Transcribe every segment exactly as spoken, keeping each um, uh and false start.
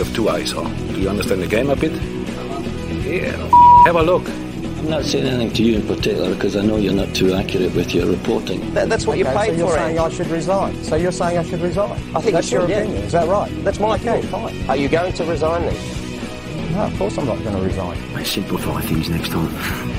you have two eyes on. Do you understand the game a bit? Yeah, have a look. I'm not saying anything to you in particular because I know you're not too accurate with your reporting. That's what okay, you paid so for. So you're saying it. I should resign. So you're saying I should resign. I think that's should, your yeah. opinion. Is that right? That's my okay, opinion. Fine. Are you going to resign then? No, of course I'm not going to resign. Let's simplify things next time.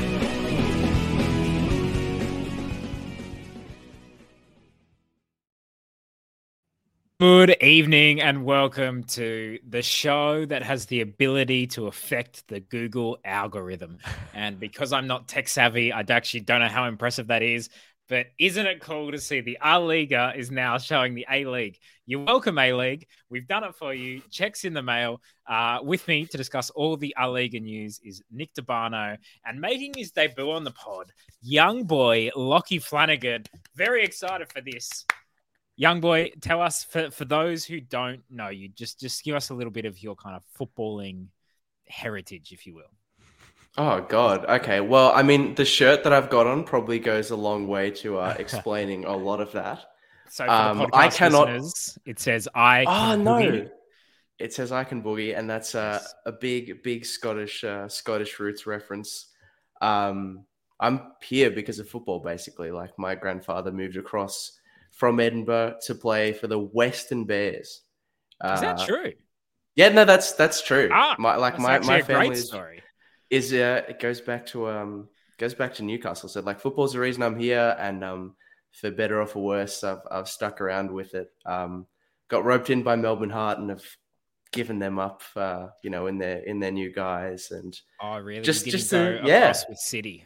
Good evening and welcome to the show that has the ability to affect the Google algorithm. And because I'm not tech savvy, I actually don't know how impressive that is. But isn't it cool to see the R-Liga is now showing the A-League? You're welcome, A-League. We've done it for you. Check's in the mail. Uh, with me to discuss all the R-Liga news is Nick Debano. And making his debut on the pod, young boy Lockie Flanagan. Very excited for this. Young boy, tell us, for, for those who don't know you, just, just give us a little bit of your kind of footballing heritage, if you will. Oh, God. Okay. Well, I mean, the shirt that I've got on probably goes a long way to uh, explaining a lot of that. So for um, the podcast I cannot... listeners, it says, I can oh, boogie. No. It says, I can boogie, and that's uh, yes. a big, big Scottish uh, Scottish roots reference. Um, I'm here because of football, basically. Like, my grandfather moved across from Edinburgh to play for the Western Bears. Uh, is that true? Yeah, no, that's that's true. Ah, my, like that's my my family story is uh, it goes back to um goes back to Newcastle. So like football's the reason I'm here, and um for better or for worse, I've I've stuck around with it. Um, got roped in by Melbourne Heart and have given them up. Uh, you know, in their in their new guys and oh really just you didn't just go the, yeah with City.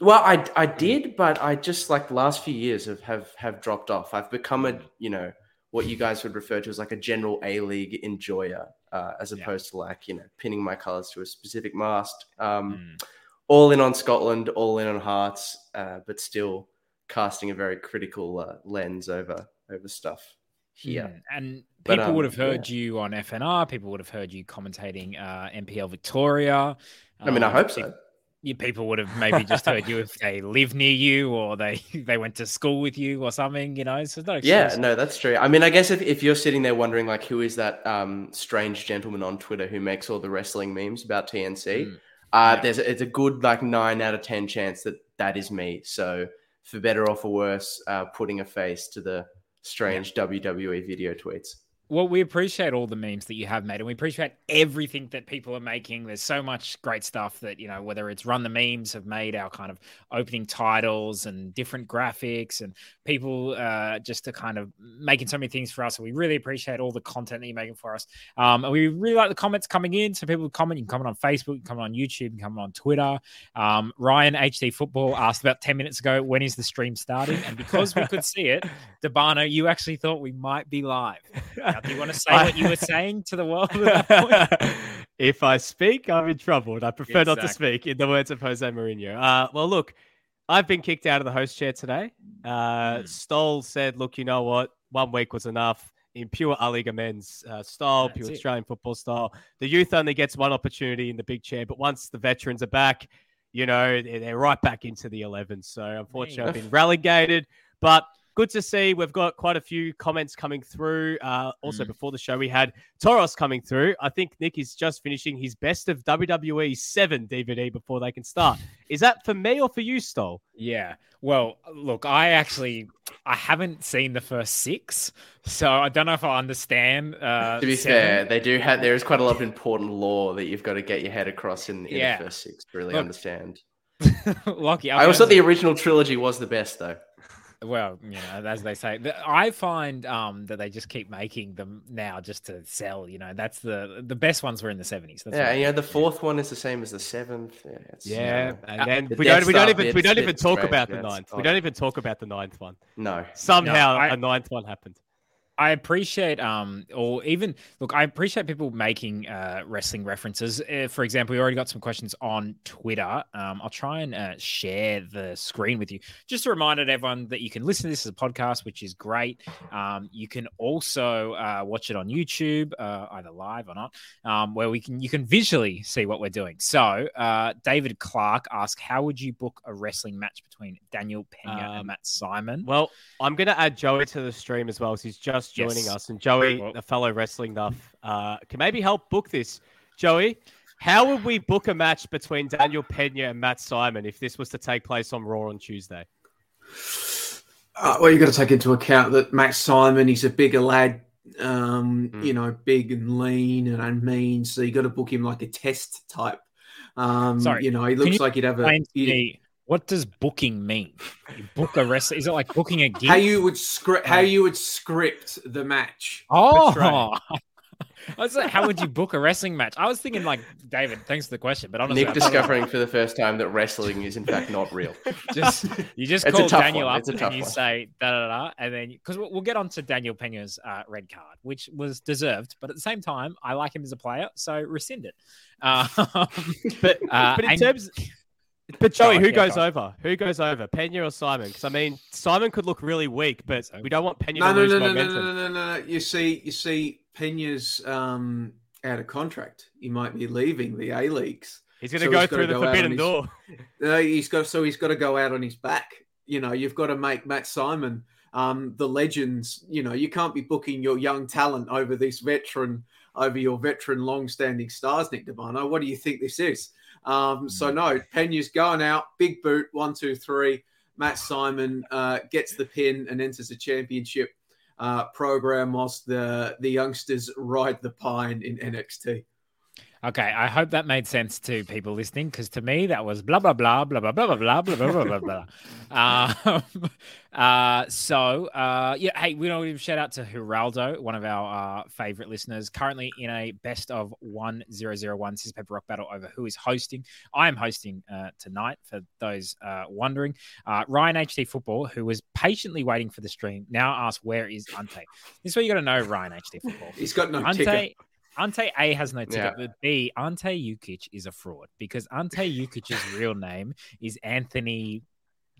Well, I, I did, but I just like the last few years have, have, have dropped off. I've become a, you know, what you guys would refer to as like a general A-League enjoyer, uh, as opposed yeah. to like, you know, pinning my colours to a specific mast. Um, mm. All in on Scotland, all in on Hearts, uh, but still casting a very critical uh, lens over over stuff here. Yeah. And but, people um, would have heard yeah. you on F N R. People would have heard you commentating uh, N P L Victoria. I mean, um, I hope so. If- You people would have maybe just heard you if they live near you or they, they went to school with you or something, you know? So no yeah, no, that's true. I mean, I guess if, if you're sitting there wondering, like, who is that um, strange gentleman on Twitter who makes all the wrestling memes about T N C, mm. uh, yeah. there's it's a good, like, nine out of ten chance that that is me. So for better or for worse, uh, putting a face to the strange yeah. W W E video tweets. Well, we appreciate all the memes that you have made, and we appreciate everything that people are making. There's so much great stuff that, you know, whether it's Run the Memes have made our kind of opening titles and different graphics and people uh, just are kind of making so many things for us. So we really appreciate all the content that you're making for us. Um, and we really like the comments coming in. So people comment, you can comment on Facebook, you can comment on YouTube, you can comment on Twitter. Um, Ryan H D Football asked about ten minutes ago, when is the stream starting? And because we could see it, Debano, you actually thought we might be live. Do you want to say what you were saying to the world at that point? If I speak, I'm in trouble. I prefer exactly. not to speak, in the words of Jose Mourinho. Uh, well, look, I've been kicked out of the host chair today. Uh, mm. Stoll said, look, you know what? One week was enough. In pure A-Liga men's uh, style, That's pure it. Australian football style. The youth only gets one opportunity in the big chair, but once the veterans are back, you know, they're right back into the eleven. So, unfortunately, I've been relegated. But good to see. We've got quite a few comments coming through. Uh, also, mm. before the show, we had Toros coming through. I think Nick is just finishing his best of W W E seven D V D before they can start. Is that for me or for you, Stoll? Yeah. Well, look, I actually I haven't seen the first six, so I don't know if I understand. Uh, to be seven. fair, they do have. There is quite a lot of important lore that you've got to get your head across in, in yeah. the first six to really look, understand. Lucky. I always thought the original trilogy was the best, though. Well, you know, as they say, I find um, that they just keep making them now just to sell. You know, that's the the best ones were in the seventies. That's yeah, you know, the fourth one is the same as the seventh. Yeah, it's, yeah. You know, and the we don't we don't even we don't even talk strange, about the ninth. Odd. We don't even talk about the ninth one. No, somehow no, I, a ninth one happened. I appreciate, um, or even look, I appreciate people making uh, wrestling references. Uh, for example, we already got some questions on Twitter. Um, I'll try and uh, share the screen with you. Just a reminder to everyone that you can listen to this as a podcast, which is great. Um, you can also uh, watch it on YouTube, uh, either live or not, um, where we can you can visually see what we're doing. So, uh, David Clark asked, "How would you book a wrestling match between Daniel Pena um, and Matt Simon?" Well, I'm going to add Joey to the stream as well, as he's just Just joining yes. us. And Joey, well, a fellow wrestling buff, uh, can maybe help book this. Joey, how would we book a match between Daniel Pena and Matt Simon if this was to take place on Raw on Tuesday? Uh, well, you've got to take into account that Matt Simon, he's a bigger lad, um, mm. you know, big and lean and mean. So you got to book him like a test type. Um, Sorry. You know, he looks like he'd have a... He'd, what does booking mean? You book a wrestler? Is it like booking a gig? How you would script? How you would script the match? Oh, right. I was like, how would you book a wrestling match? I was thinking, like, David, thanks for the question, but honestly, Nick discovering for the first time that wrestling is in fact not real. Just you just call Daniel one. up and one. you say da da da, and then because we'll, we'll get on to Daniel Pena's uh, red card, which was deserved, but at the same time, I like him as a player, so rescind it. Uh, but uh, but in and, terms. But Joey, oh, who yeah, goes God. over? Who goes over, Pena or Simon? Because I mean, Simon could look really weak, but we don't want Pena no, to no, lose no, momentum. No, no, no, no, no, no. You see, you see, Pena's um, out of contract. He might be leaving the A leagues. He's going to so go through the go forbidden his, door. Uh, he's got so he's got to go out on his back. You know, you've got to make Matt Simon um, the legends. You know, you can't be booking your young talent over this veteran, over your veteran, long-standing stars, Nick DiMarno. What do you think this is? Um, so no, Pena's going out, big boot, one, two, three. Matt Simon uh, gets the pin and enters the championship uh, program whilst the, the youngsters ride the pine in N X T. Okay, I hope that made sense to people listening, because to me that was blah, blah, blah, blah, blah, blah, blah, blah, blah, blah, blah, blah. Um, uh, so, uh, yeah, hey, we want to give a shout out to Geraldo, one of our uh, favourite listeners, currently in a best of one thousand one Sis Paper Rock battle over who is hosting. I am hosting uh, tonight, for those uh, wondering. Uh, Ryan H T Football, who was patiently waiting for the stream, now asks, where is Ante? This is where you got to know Ryan H T Football. He's got no Ante, ticker. Ante A has no ticket, yeah. but B, Ante Jukic is a fraud, because Ante Jukic's real name is Anthony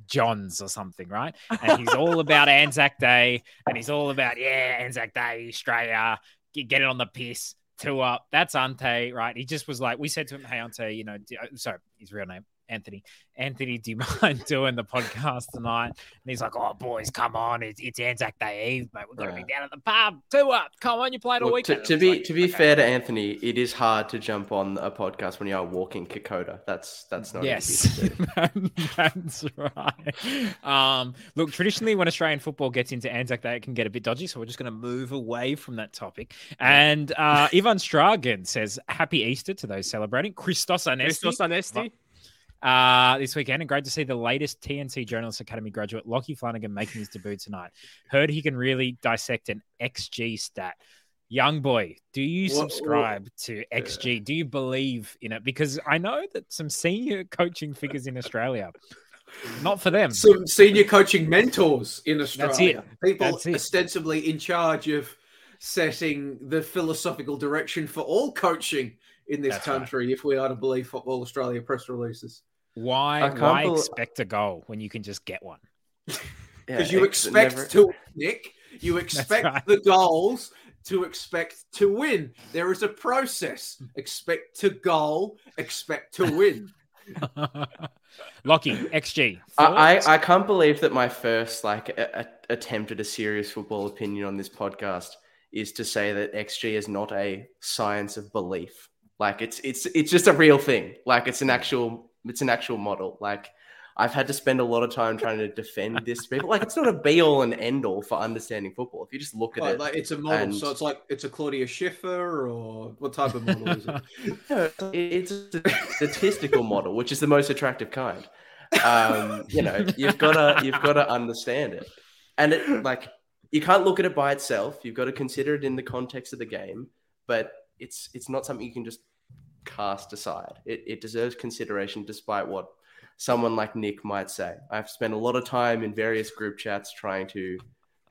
Johns or something, right? And he's all about Anzac Day, and he's all about, yeah, Anzac Day, Australia, get it on the piss, two up. That's Ante, right? He just was like, we said to him, hey, Ante, you know, sorry, his real name, Anthony. Anthony, do you mind doing the podcast tonight? And he's like, oh, boys, come on. It's, it's Anzac Day Eve, mate. We've got to be down at the pub. Two up. Come on, you played all well, weekend. To, to be, like, to be okay. fair to Anthony, it is hard to jump on a podcast when you are walking Kokoda. That's that's not yes. easy to do. That's right. Um, look, traditionally, when Australian football gets into Anzac Day, it can get a bit dodgy, so we're just going to move away from that topic. And uh, Ivan Stragan says, happy Easter to those celebrating. Christos Anesti. Christos Anesti. Uh, this weekend, and great to see the latest T N C Journalist Academy graduate Lachie Flanagan making his debut tonight. Heard he can really dissect an X G stat. Young boy, do you subscribe what, what, to X G? Yeah. Do you believe in it? Because I know that some senior coaching figures in Australia, not for them, some senior coaching mentors in Australia, That's it. people That's it. ostensibly in charge of setting the philosophical direction for all coaching in this That's country, right. if we are to believe Football Australia press releases. Why, why bel- expect a goal when you can just get one? Because yeah, you expect never... to, Nick, you expect right. the goals to expect to win. There is a process. Expect to goal, expect to win. Lockie, X G. I, I, I can't believe that my first like a, a, attempt at a serious football opinion on this podcast is to say that X G is not a science of belief. Like it's it's it's just a real thing. Like it's an actual it's an actual model. Like I've had to spend a lot of time trying to defend this. People. Like it's not a be all and end all for understanding football. If you just look at like, it, like it's a model. And... So it's like it's a Claudia Schiffer or what type of model is it? No, it's a statistical model, which is the most attractive kind. Um, you know, you've gotta you've gotta understand it, and it like you can't look at it by itself. You've got to consider it in the context of the game, but. It's it's not something you can just cast aside. It it deserves consideration despite what someone like Nick might say. I've spent a lot of time in various group chats trying to,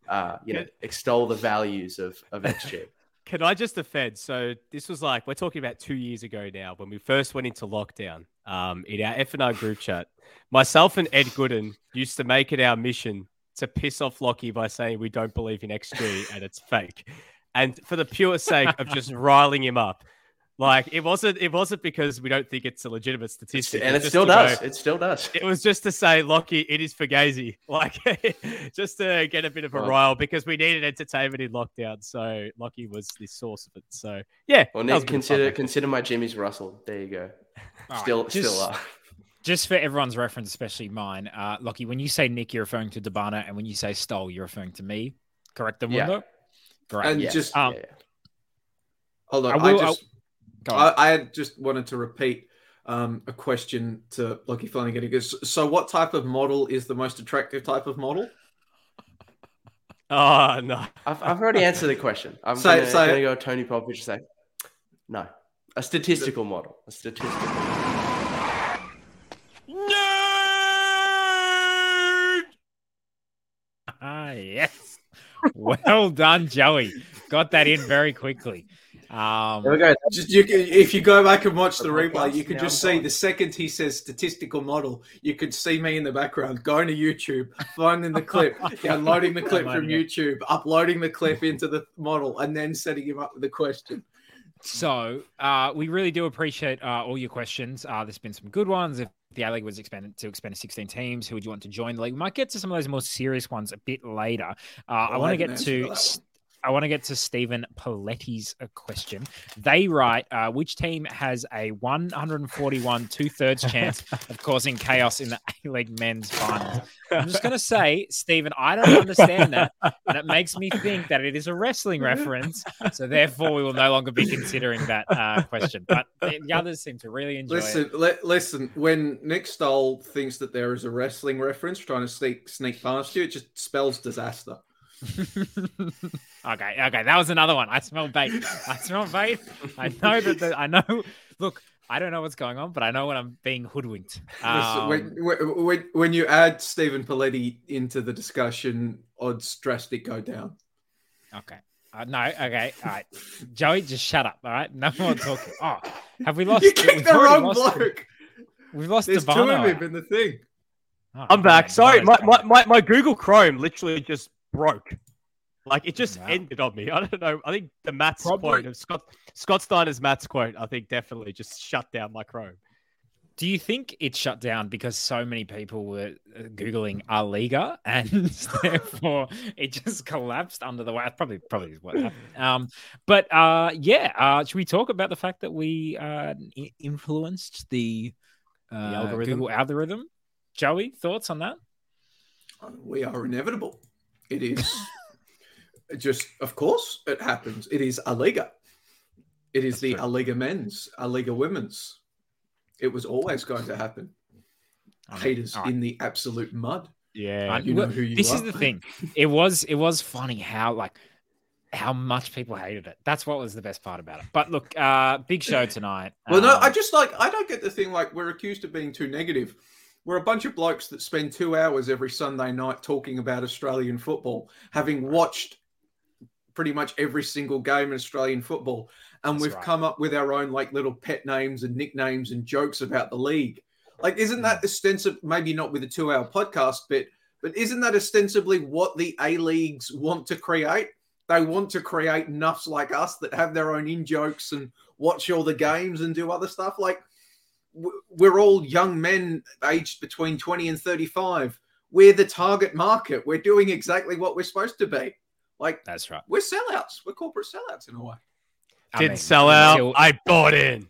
uh, you know, extol the values of, of X G. Can I just defend? So this was like, we're talking about two years ago now when we first went into lockdown um, in our F and R group chat. Myself and Ed Gooden used to make it our mission to piss off Lockie by saying we don't believe in X G and it's fake. And for the pure sake of just riling him up, Like it wasn't, it wasn't because we don't think it's a legitimate statistic, and it still does. Go, it still does. It was just to say, Lockie, it is Fugazi, like just to get a bit of a oh. rile because we needed entertainment in lockdown. So Lockie was the source of it. So yeah, well, Nick, consider consider my Jimmy's Russell. There you go. All still, right. still just, are. Just for everyone's reference, especially mine, uh, Lockie. When you say Nick, you're referring to Debana, and when you say Stoll, you're referring to me. Correct the window. Yeah. Great. And yeah. just um, yeah, yeah. hold on. I, will, I just. I'll, I, I just wanted to repeat um, a question to Lockie Flanagan. He goes, so what type of model is the most attractive type of model? Oh, no. I've, I've already answered the question. I'm so, going to so, go Tony Popovich say, no, a statistical the, model. A statistical Nerd! Ah, yes. Well done, Joey. Got that in very quickly. Um, there we go. Just, you can, if you go back and watch the replay, you can just see the second he says statistical model, you could see me in the background going to YouTube, finding the clip, downloading the clip from YouTube, uploading the clip into the model, and then setting him up with a question. So uh, we really do appreciate uh, all your questions. Uh, there's been some good ones. If the A-League was expanded to expand to sixteen teams, who would you want to join the league? We might get to some of those more serious ones a bit later. Uh, I want to get to... I want to get to Stephen Paletti's question. They write, uh, which team has a one hundred forty-one two-thirds chance of causing chaos in the A-League men's finals? I'm just going to say, Stephen, I don't understand that. And it makes me think that it is a wrestling reference. So therefore, we will no longer be considering that uh, question. But the others seem to really enjoy listen, it. Le- listen, when Nick Stoll thinks that there is a wrestling reference, trying to sneak, sneak past you, it just spells disaster. okay, okay, that was another one. I smell bait. I smell bait. I know that. The, I know. Look, I don't know what's going on, but I know when I'm being hoodwinked. Um, when, when, when you add Stephen Paletti into the discussion, odds drastically go down. Okay. Uh, no. Okay. All right. Joey, just shut up. All right. No more talking. Oh, have we lost? You kicked the wrong bloke. We've lost. There's Devano. Two of them in the thing. Oh, I'm back. Man, Sorry, my, my my my Google Chrome literally just. broke. Like, it just wow. ended on me. I don't know. I think the Matt's Probably. quote of Scott Scott Steiner's Matt's quote, I think definitely just shut down my Chrome. Do you think it shut down because so many people were Googling A Liga and therefore it just collapsed under the weight? Probably, probably is what happened. Um, but uh, yeah, uh, should we talk about the fact that we uh, influenced the, uh, the algorithm. Google algorithm? Joey, thoughts on that? We are inevitable. It is just, of course, it happens. It is A Liga. It is That's the A Liga men's, A Liga women's. It was always going to happen. I Haters mean, I... in the absolute mud. Yeah. You know who you this are. This is the thing. It was it was funny how, like, how much people hated it. That's what was the best part about it. But look, uh, big show tonight. Well, um... no, I just, like, I don't get the thing, like, we're accused of being too negative. We're a bunch of blokes that spend two hours every Sunday night talking about Australian football, having watched pretty much every single game in Australian football. And That's we've right. come up with our own, like, little pet names and nicknames and jokes about the league. Like, isn't that ostensibly, maybe not with a two hour podcast bit, but isn't that ostensibly what the A-Leagues want to create? They want to create nuffs like us that have their own in-jokes and watch all the games and do other stuff. Like, we're all young men aged between twenty and thirty-five. We're the target market. We're doing exactly what we're supposed to be. Like, that's right. We're sellouts. We're corporate sellouts in a way. I Didn't mean, sell out. Still... I bought in.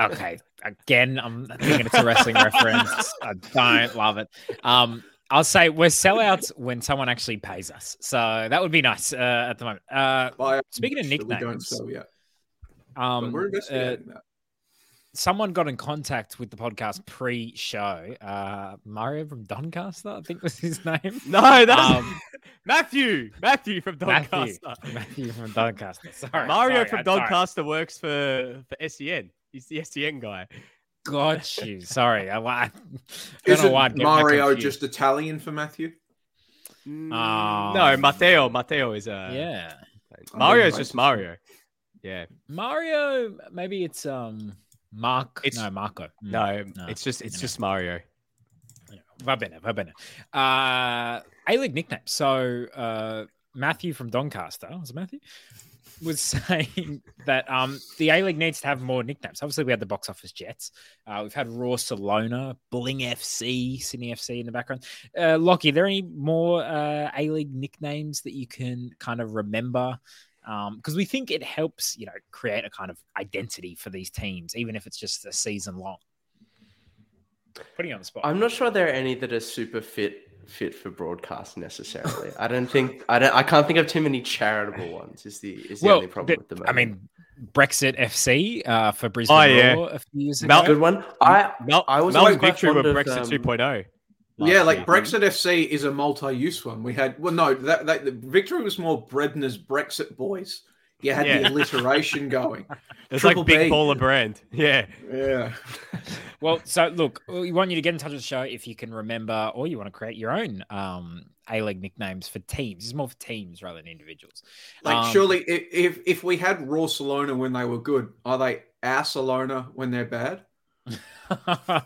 Okay. Again, I'm thinking it's a wrestling reference. I don't love it. Um, I'll say we're sellouts when someone actually pays us. So that would be nice uh, at the moment. Uh, By speaking of nicknames. We don't sell yet. Um, but we're investigating uh, that. Someone got in contact with the podcast pre-show. Uh, Mario from Doncaster, I think was his name. No, that's um, Matthew. Matthew from Doncaster. Matthew, Matthew from Doncaster. Sorry. Mario sorry, from I, Doncaster sorry. works for, for S E N. He's the S E N guy. Got you. Sorry. I, I don't Isn't know why I'm Mario just Italian for Matthew? Um, no, Matteo. Matteo is a... Yeah. Mario's just Mario. Yeah. Mario, maybe it's... um. Mark, it's, no, Marco. No, no, it's just it's no. just Mario. Va bene, va bene. Uh, A-League nickname. So uh, Matthew from Doncaster. Was it Matthew? was saying that um, the A-League needs to have more nicknames. Obviously, we had the Box Office Jets. Uh, we've had Rawsalona, Bling F C, Sydney F C in the background. Uh, Lockie, are there any more uh, A-League nicknames that you can kind of remember? Because um, we think it helps, you know, create a kind of identity for these teams, even if it's just a season long. Putting you on the spot. I'm not sure there are any that are super fit fit for broadcast necessarily. I don't think I don't I can't think of too many charitable ones. Is the is the well, only problem but, with the moment. I mean, Brexit F C uh, for Brisbane. Oh yeah, Raw a few years Mel- ago. Good one. I Mel- I was Mel's victory with Brexit um, two point oh. Yeah, like Brexit F C is a multi-use one. We had well, no, that, that the victory was more Bredner's Brexit Boys. You had yeah. the alliteration going. It's Triple like Big B. Baller Brand. Yeah. Yeah. Well, so look, we want you to get in touch with the show if you can remember or you want to create your own um, A-League nicknames for teams. It's more for teams rather than individuals. Like um, surely if if we had Rawsalona when they were good, are they Arsalona when they're bad?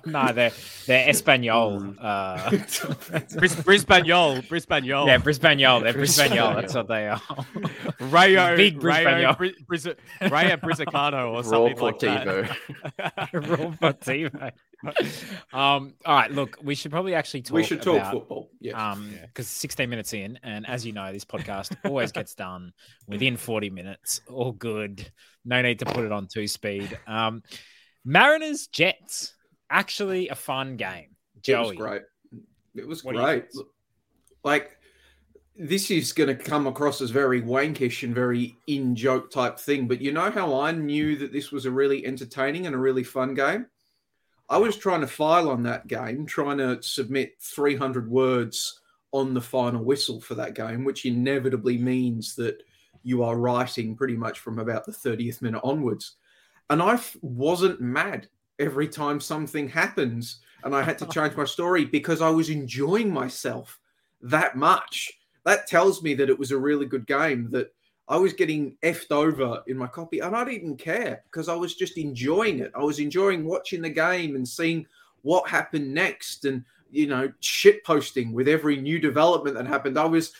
No, they're they're Espanol. Uh, Bris- Brisbaneol, Brisbaneol. Yeah, Brisbaneol. They're Brisbaneol. That's what they are. Rayo, big Rayo, Bris- Bris- Rayo Brisicano or something like that. Raw Portivo. Um, all right, look, we should probably actually talk. We should talk about, football. Yeah. Um, because yeah. sixteen minutes in, and as you know, this podcast always gets done within forty minutes. All good. No need to put it on two speed. Um. Mariners Jets, actually a fun game. Joey, it was great. It was what great. Like this is going to come across as very wankish and very in joke type thing, but you know how I knew that this was a really entertaining and a really fun game? I was trying to file on that game, trying to submit three hundred words on the final whistle for that game, which inevitably means that you are writing pretty much from about the thirtieth minute onwards. And I f- wasn't mad every time something happens and I had to change my story because I was enjoying myself that much. That tells me that it was a really good game, that I was getting effed over in my copy and I didn't care because I was just enjoying it. I was enjoying watching the game and seeing what happened next and, you know, shitposting with every new development that happened. I was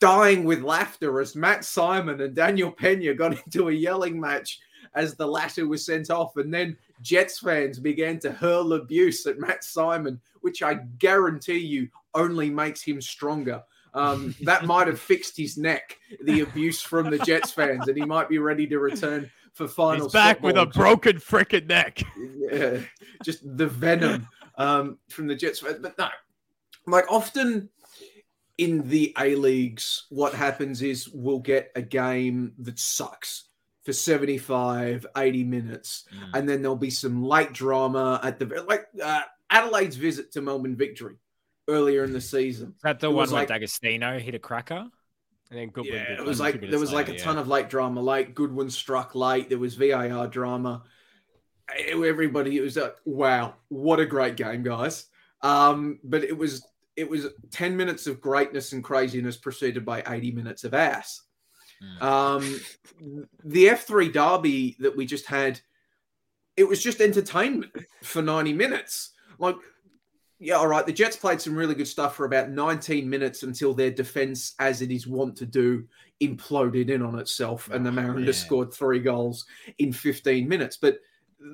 dying with laughter as Matt Simon and Daniel Pena got into a yelling match as the latter was sent off. And then Jets fans began to hurl abuse at Matt Simon, which I guarantee you only makes him stronger. Um, that might have fixed his neck, the abuse from the Jets fans, and he might be ready to return for finals. He's back with a broken frickin' neck. Yeah, just the venom um, from the Jets fans. But no, like often in the A-Leagues, what happens is we'll get a game that sucks for seventy-five, eighty minutes. Mm. And then there'll be some late drama at the, like uh, Adelaide's visit to Melbourne Victory earlier in the season. Is that the it one where like, D'Agostino hit a cracker? And then Goodwin. Yeah, it was like, there was later, like a ton yeah. of late drama. Like Goodwin struck late. There was V A R drama. Everybody, it was like, wow, what a great game, guys. Um, but it was, it was ten minutes of greatness and craziness preceded by eighty minutes of ass. Um, the F three derby that we just had, it was just entertainment for ninety minutes. Like, yeah, all right. The Jets played some really good stuff for about nineteen minutes until their defense, as it is wont to do, imploded in on itself. And the Mariners yeah. scored three goals in fifteen minutes, but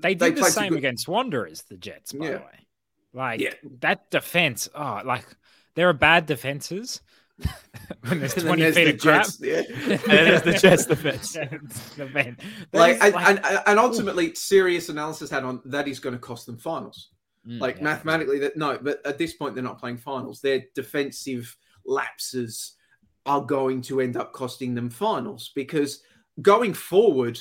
they did they the same good... against Wanderers, the Jets, by yeah. the way, like yeah. that defense. Oh, like there are bad defenses. When there's twenty there's feet the of crap, Jets, yeah. and then there's the Jets defense. like, and, like... and, and ultimately, serious analysis had on that is going to cost them finals. Mm, like yeah, mathematically, that no, but at this point, they're not playing finals. Their defensive lapses are going to end up costing them finals because going forward,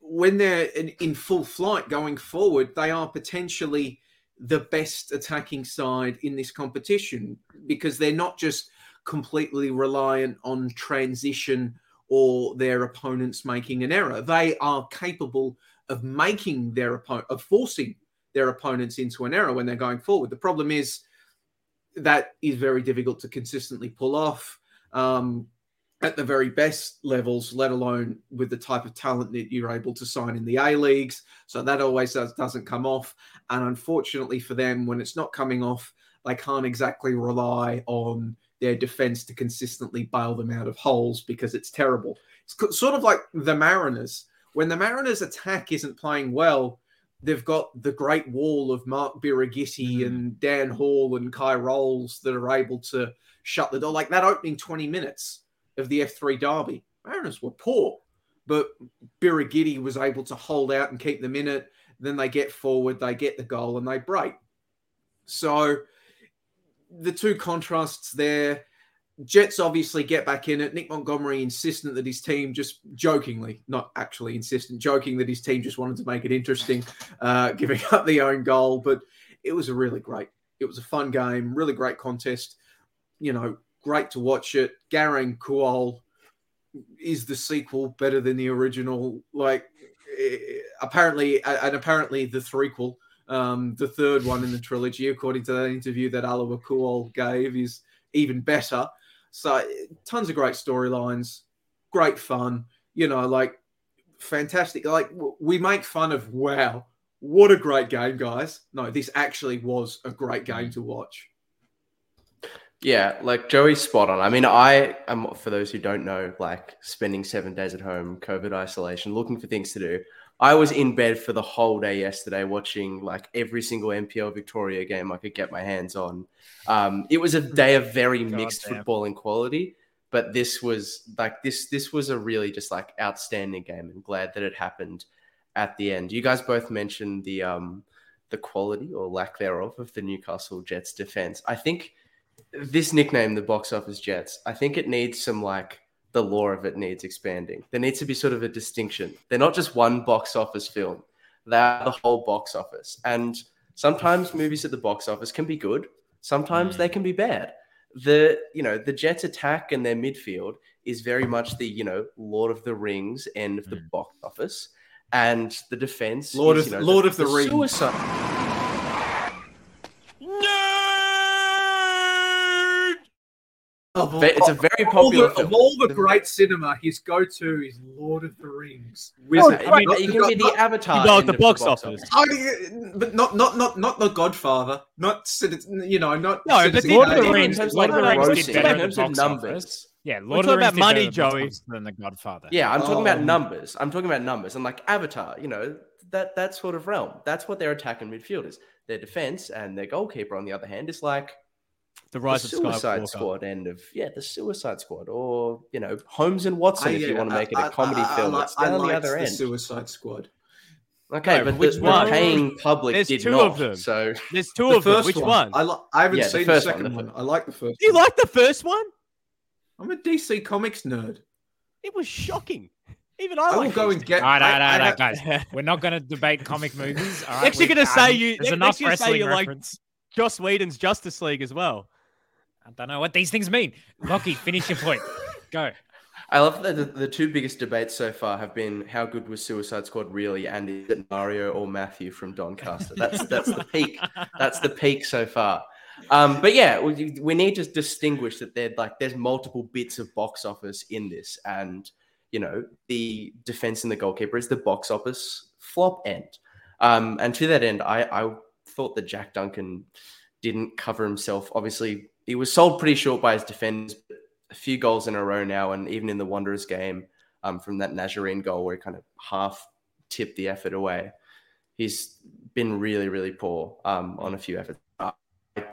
when they're in, in full flight, going forward, they are potentially the best attacking side in this competition because they're not just completely reliant on transition or their opponents making an error. They are capable of making their opponent, of forcing their opponents into an error when they're going forward. The problem is that is very difficult to consistently pull off um, at the very best levels, let alone with the type of talent that you're able to sign in the A-Leagues. So that always does, doesn't come off. And unfortunately for them, when it's not coming off, they can't exactly rely on their defense to consistently bail them out of holes because it's terrible. It's sort of like the Mariners. When the Mariners' attack isn't playing well, they've got the great wall of Mark Birighitti mm. and Dan Hall and Kai Rolls that are able to shut the door. Like that opening twenty minutes of the F three derby, Mariners were poor, but Birighitti was able to hold out and keep them in it. Then they get forward, they get the goal, and they break. So the two contrasts there. Jets obviously get back in it. Nick Montgomery insistent that his team just jokingly, not actually insistent, joking that his team just wanted to make it interesting, uh, giving up the own goal. But it was a really great, it was a fun game, really great contest. You know, great to watch it. Garang Kuol, is the sequel better than the original? Like apparently, and apparently the threequel, um, the third one in the trilogy, according to that interview that Alua Kuol gave, is even better. So tons of great storylines, great fun, you know, like fantastic. Like we make fun of, wow, what a great game, guys. No, this actually was a great game to watch. Yeah, like Joey's spot on. I mean, I am, for those who don't know, like spending seven days at home, COVID isolation, looking for things to do. I was in bed for the whole day yesterday watching like every single N P L Victoria game I could get my hands on. Um, it was a day of very God mixed damn. footballing quality, but this was like this this was a really just like outstanding game, and glad that it happened at the end. You guys both mentioned the um, the quality or lack thereof of the Newcastle Jets defense. I think this nickname, the box office Jets, I think it needs some like the lore of it needs expanding. There needs to be sort of a distinction. They're not just one box office film. They're the whole box office. And sometimes movies at the box office can be good. Sometimes they can be bad. The, you know, the Jets attack and their midfield is very much the, you know, Lord of the Rings end of the mm. box office. And the defense Lord is, of, you know, Lord the, of the, the Rings. Suicide. Of, it's a very popular all the, film. Of all the great cinema, his go-to is Lord of the Rings. Oh, right. I mean, you can be the Avatar. Not the box office. I mean, but not, not, not, not the Godfather. Not, you know, not. No, but Lord of the Rings is like the numbers. Yeah, Lord of the Rings. We're talking about money, Joey, than the Godfather. Yeah, I'm talking about numbers. I'm talking about numbers. I'm like Avatar. You know, that that sort of realm. That's what their attack and midfield is. Their defense and their goalkeeper, on the other hand, is like The Rise the of Suicide Squad end of, yeah, the Suicide Squad, or, you know, Holmes and Watson, I, if you yeah, want to make I, it a comedy I, I, film. I, I, it's down I the other the end. Suicide Squad. Okay, no, but which the, one? The paying public There's did two not. Of them. So There's two the of them. Which one? one? I, li- I haven't yeah, seen the, the second one. one. The I like the first You one. like the first one? I'm a D C Comics nerd. It was shocking. Even I, I will like go and get. All right, all right, all right, guys. We're not going to debate comic movies. Next, you're going to say you. There's enough wrestling reference. Joss Whedon's Justice League as well. I don't know what these things mean. Lockie, finish your point. Go. I love that the, the two biggest debates so far have been how good was Suicide Squad really, and is it Mario or Matthew from Doncaster? That's that's the peak. That's the peak so far. Um, but yeah, we, we need to distinguish that they're like there's multiple bits of box office in this, and you know the defense and the goalkeeper is the box office flop end. Um, and to that end, I. I thought that Jack Duncan didn't cover himself. Obviously, he was sold pretty short by his defenders. A few goals in a row now, and even in the Wanderers game, um, from that Nazarene goal where he kind of half tipped the effort away, he's been really, really poor um, on a few efforts.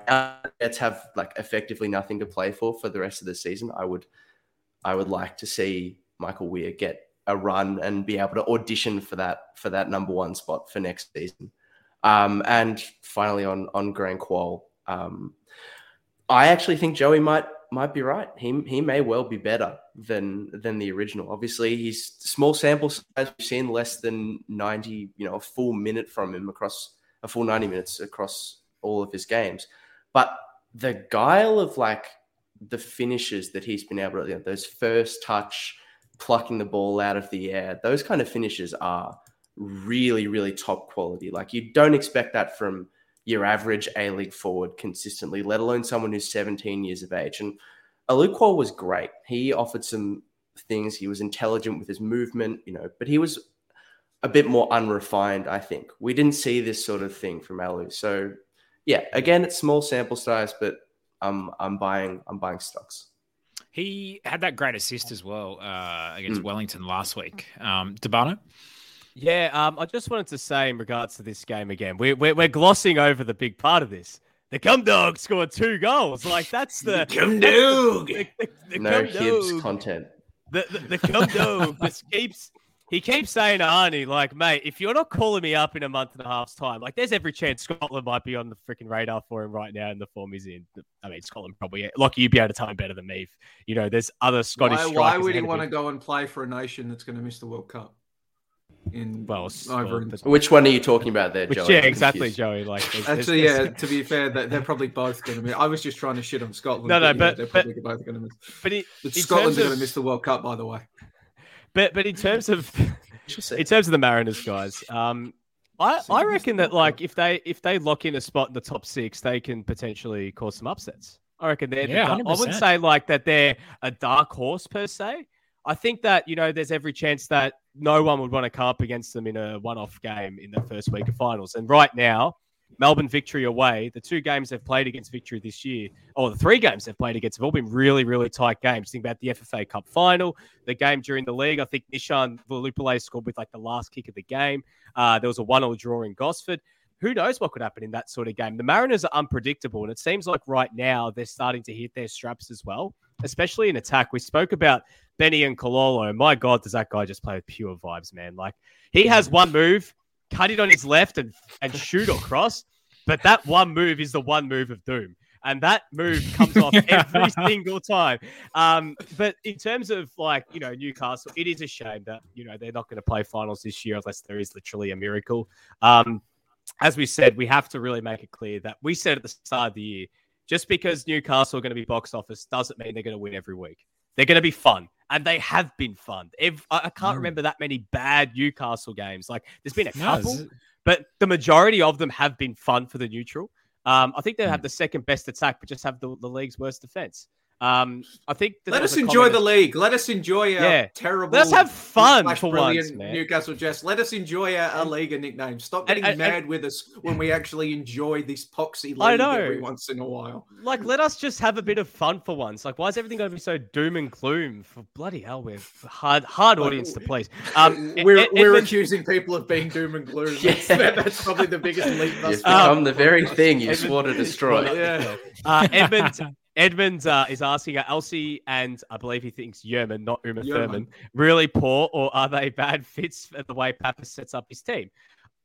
Uh, Jets have like effectively nothing to play for for the rest of the season. I would, I would like to see Michael Weir get a run and be able to audition for that for that number one spot for next season. Um, and finally, on on Garang Kuol, um, I actually think Joey might might be right. He he may well be better than than the original. Obviously, he's small sample size. We've seen less than ninety, you know, a full minute from him across a full ninety minutes across all of his games. But the guile of like the finishes that he's been able to, you know, those first touch, plucking the ball out of the air, those kind of finishes are really, really top quality. Like you don't expect that from your average A-League forward consistently, let alone someone who's seventeen years of age. And Alua Kuol was great. He offered some things. He was intelligent with his movement, you know, but he was a bit more unrefined, I think. We didn't see this sort of thing from Alua. So yeah, again, it's small sample size, but I'm I'm buying I'm buying stocks. He had that great assist as well uh, against mm. Wellington last week. Um, Debano? Yeah, um, I just wanted to say in regards to this game again, we're, we're, we're glossing over the big part of this. The Cumdog scored two goals. Like, that's the... Cumdog! The, the, the no Cumdog. Gibbs content. The, the, the Cumdog just keeps... He keeps saying to Arnie, like, mate, if you're not calling me up in a month and a half's time, like, there's every chance Scotland might be on the freaking radar for him right now in the form he's in. I mean, Scotland probably... Lockie, you'd be able to time better than me. If, you know, there's other Scottish why, strikers... Why would he want to go and play for a nation that's going to miss the World Cup? In well, over in... Which one are you talking about there, Joey? Which, yeah, exactly, Joey. Like, there's, actually, there's, there's... yeah. To be fair, they're, they're probably both going to miss. I was just trying to shit on Scotland. No, no, but, but they're probably but, both going to miss. But, it, but Scotland's going to miss the World Cup, by the way. But but in terms of in terms of the Mariners, guys, um, I I reckon that like if they if they lock in a spot in the top six, they can potentially cause some upsets. I reckon they're. Yeah, the, I wouldn't say like that they're a dark horse per se. I think that, you know, there's every chance that no one would want to come up against them in a one-off game in the first week of finals. And right now, Melbourne victory away, the two games they've played against victory this year, or the three games they've played against have all been really, really tight games. Think about the F F A Cup final, the game during the league. I think Nishan Volupalai scored with like the last kick of the game. Uh, there was a one-all draw in Gosford. Who knows what could happen in that sort of game? The Mariners are unpredictable, and it seems like right now they're starting to hit their straps as well, especially in attack. We spoke about Benny and Kololo. My God, does that guy just play with pure vibes, man? Like, he has one move, cut it on his left and, and shoot or cross, but that one move is the one move of doom. And that move comes off every single time. Um, but in terms of like, you know, Newcastle, it is a shame that, you know, they're not going to play finals this year unless there is literally a miracle. Um, As we said, we have to really make it clear that we said at the start of the year, just because Newcastle are going to be box office doesn't mean they're going to win every week. They're going to be fun, and they have been fun. If, I can't remember that many bad Newcastle games. Like, there's been a couple, no, but the majority of them have been fun for the neutral. Um, I think they have the second best attack, but just have the, the league's worst defense. Um, I think that let us enjoy the league. Let us enjoy our yeah. terrible. Let's have fun for once, man. Newcastle Jets. Let us enjoy our, our league and nicknames. Stop getting and, and, mad and, with us when we actually enjoy this poxy league I know. every once in a while. Like, let us just have a bit of fun for once. Like, why is everything going to be so doom and gloom? For bloody hell, we're hard, hard audience to please. Um, we're and, and, we're and, accusing people of being doom and gloom. Yeah. That's, that's probably the biggest leak. You've become um, the very thing you swore to destroy. Yeah, uh, Edmund. Edmonds uh, is asking, are Elsie and I believe he thinks Yerman, not Uma Yerman. Thurman, really poor, or are they bad fits at the way Pappas sets up his team?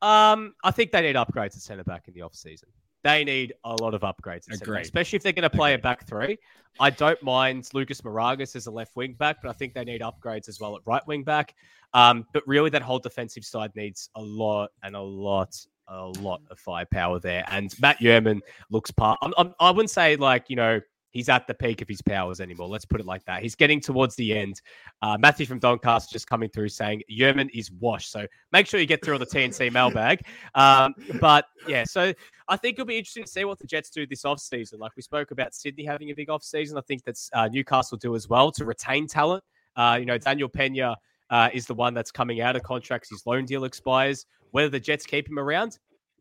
Um, I think they need upgrades at centre-back in the off-season. They need a lot of upgrades at centre-back, especially if they're going to play Agreed. a back three. I don't mind Lucas Moragas as a left wing-back, but I think they need upgrades as well at right wing-back. Um, but really, that whole defensive side needs a lot and a lot a lot of firepower there. And Matt Yerman looks part... I'm, I'm, I wouldn't say, like, you know... He's at the peak of his powers anymore. Let's put it like that. He's getting towards the end. Uh, Matthew from Doncaster just coming through saying Yerman is washed. So make sure you get through all the T N C mailbag. Um, but yeah, so I think it'll be interesting to see what the Jets do this offseason. Like we spoke about Sydney having a big offseason. I think that's uh, Newcastle do as well to retain talent. Uh, you know, Daniel Pena uh, is the one that's coming out of contracts. His loan deal expires. Whether the Jets keep him around,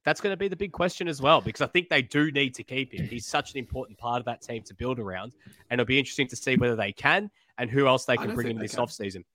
that's going to be the big question as well, because I think they do need to keep him. He's such an important part of that team to build around, and it'll be interesting to see whether they can and who else they can bring in this offseason.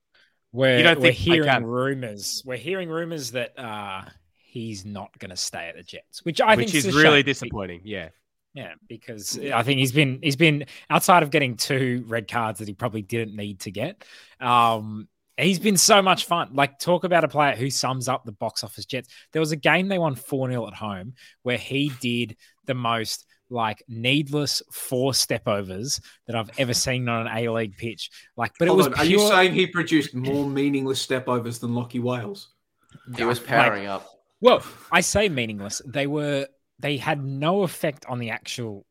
We're, you don't we're think hearing rumors. We're hearing rumors that uh, he's not going to stay at the Jets, which I which think is really disappointing. Yeah. Yeah, because I think he's been, he's been outside of getting two red cards that he probably didn't need to get. Um, He's been so much fun. Like, talk about a player who sums up the box office Jets. There was a game they won four nil at home where he did the most, like, needless four stepovers that I've ever seen on an A-League pitch. Like, but Hold it was. On, pure... Are you saying he produced more meaningless stepovers than Lockie Wales? He was powering like, up. Well, I say meaningless. They were. They had no effect on the actual.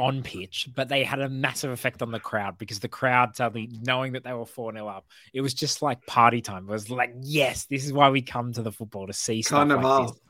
On pitch, but they had a massive effect on the crowd because the crowd suddenly, knowing that they were four nil up, it was just like party time. It was like, yes, this is why we come to the football, to see stuff like this.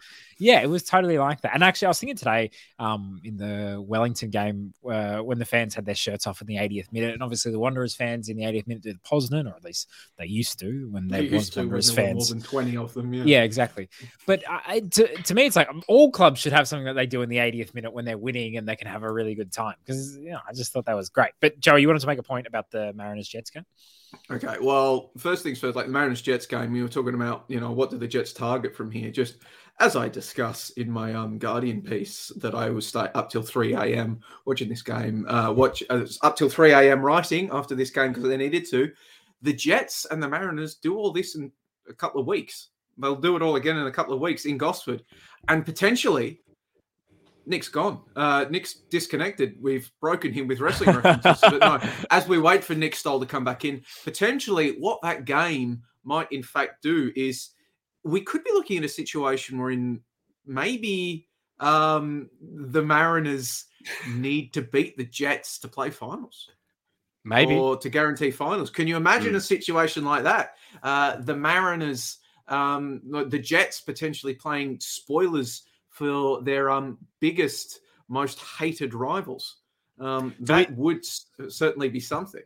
Yeah, it was totally like that. And actually, I was thinking today um, in the Wellington game uh, when the fans had their shirts off in the eightieth minute, and obviously the Wanderers fans in the eightieth minute did Poznan, or at least they used to when they, they used to Wanderers when there fans. Were more than twenty of them, yeah. Yeah, exactly. But I, to, to me, it's like all clubs should have something that they do in the eightieth minute when they're winning and they can have a really good time, because you know, I just thought that was great. But Joey, you wanted to make a point about the Mariners-Jets game? Okay, well, first things first, like the Mariners-Jets game, we were talking about, you know, what do the Jets target from here? Just as I discuss in my um, Guardian piece that I was up till three a.m. watching this game, uh, watch uh, up till three a.m. writing after this game because they needed to, the Jets and the Mariners do all this in a couple of weeks. They'll do it all again in a couple of weeks in Gosford. And potentially, Nick's gone. Uh, Nick's disconnected. We've broken him with wrestling references. But no, as we wait for Nick Stoll to come back in, potentially what that game might in fact do is we could be looking at a situation wherein maybe um, the Mariners need to beat the Jets to play finals. Maybe. Or to guarantee finals. Can you imagine mm. a situation like that? Uh, the Mariners, um, the Jets potentially playing spoilers for their um, biggest, most hated rivals. Um, that we, would s- certainly be something.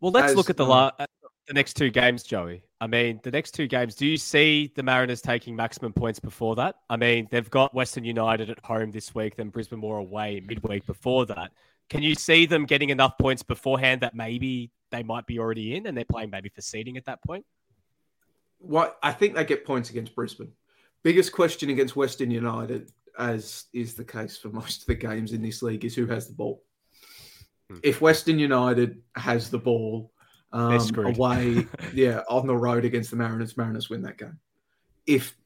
Well, let's as, look at the um, la- at the next two games, Joey. I mean, the next two games, do you see the Mariners taking maximum points before that? I mean, they've got Western United at home this week, then Brisbane Roar away midweek before that. Can you see them getting enough points beforehand that maybe they might be already in and they're playing maybe for seeding at that point? Well, I think they get points against Brisbane. Biggest question against Western United, as is the case for most of the games in this league, is who has the ball. Hmm. If Western United has the ball um, away, yeah, on the road against the Mariners, Mariners win that game. If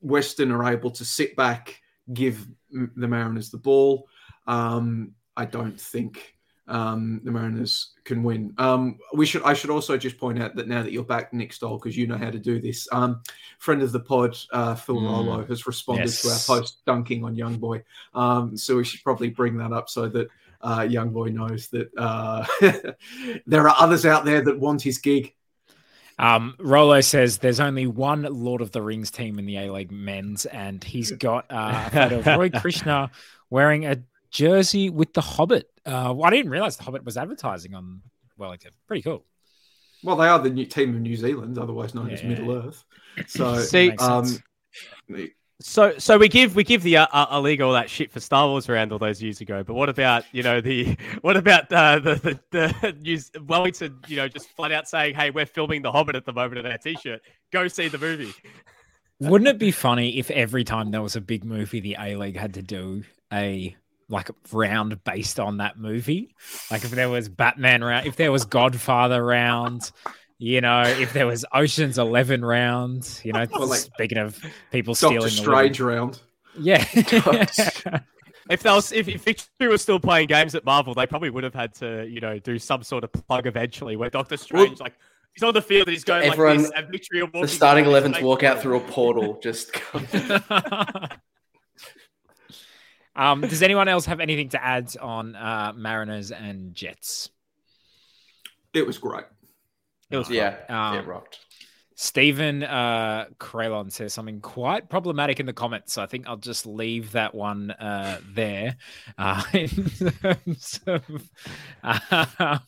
Western are able to sit back, give the Mariners the ball, um, I don't think um, the Mariners can win. Um, we should. I should also just point out that now that you're back, Nick Stoll, because you know how to do this, um, friend of the pod, uh, Phil mm. Marlowe, has responded yes. to our post dunking on Young Boy. Um, so we should probably bring that up so that uh, Young Boy knows that uh, there are others out there that want his gig. Um, Rolo says there's only one Lord of the Rings team in the A-League men's, and he's got uh, a photo of Roy Krishna wearing a jersey with the Hobbit. Uh, well, I didn't realize the Hobbit was advertising on Wellington. Pretty cool. Well, they are the new team of New Zealand, otherwise known yeah. as Middle Earth. So, see, um, so, so we give we give the uh, uh, league all that shit for Star Wars around all those years ago. But what about you know the what about uh, the the, the New Wellington you know just flat out saying, hey, we're filming the Hobbit at the moment in our t-shirt. Go see the movie. Wouldn't it be funny if every time there was a big movie, the A-League had to do a like round based on that movie? Like if there was Batman round, if there was Godfather round, you know, if there was Ocean's Eleven round, you know, well, like speaking of people Doctor stealing Strange the round. Yeah. If that was, if, if Victory was still playing games at Marvel, they probably would have had to, you know, do some sort of plug eventually where Doctor Strange, well, like he's on the field and he's going everyone, like this. And Victory the starting elevens walk out through a portal. Just Um, does anyone else have anything to add on uh, Mariners and Jets? It was great. It was yeah, um, it rocked. Stephen uh, Kralon says something quite problematic in the comments, so I think I'll just leave that one uh, there. Uh, in terms of, uh,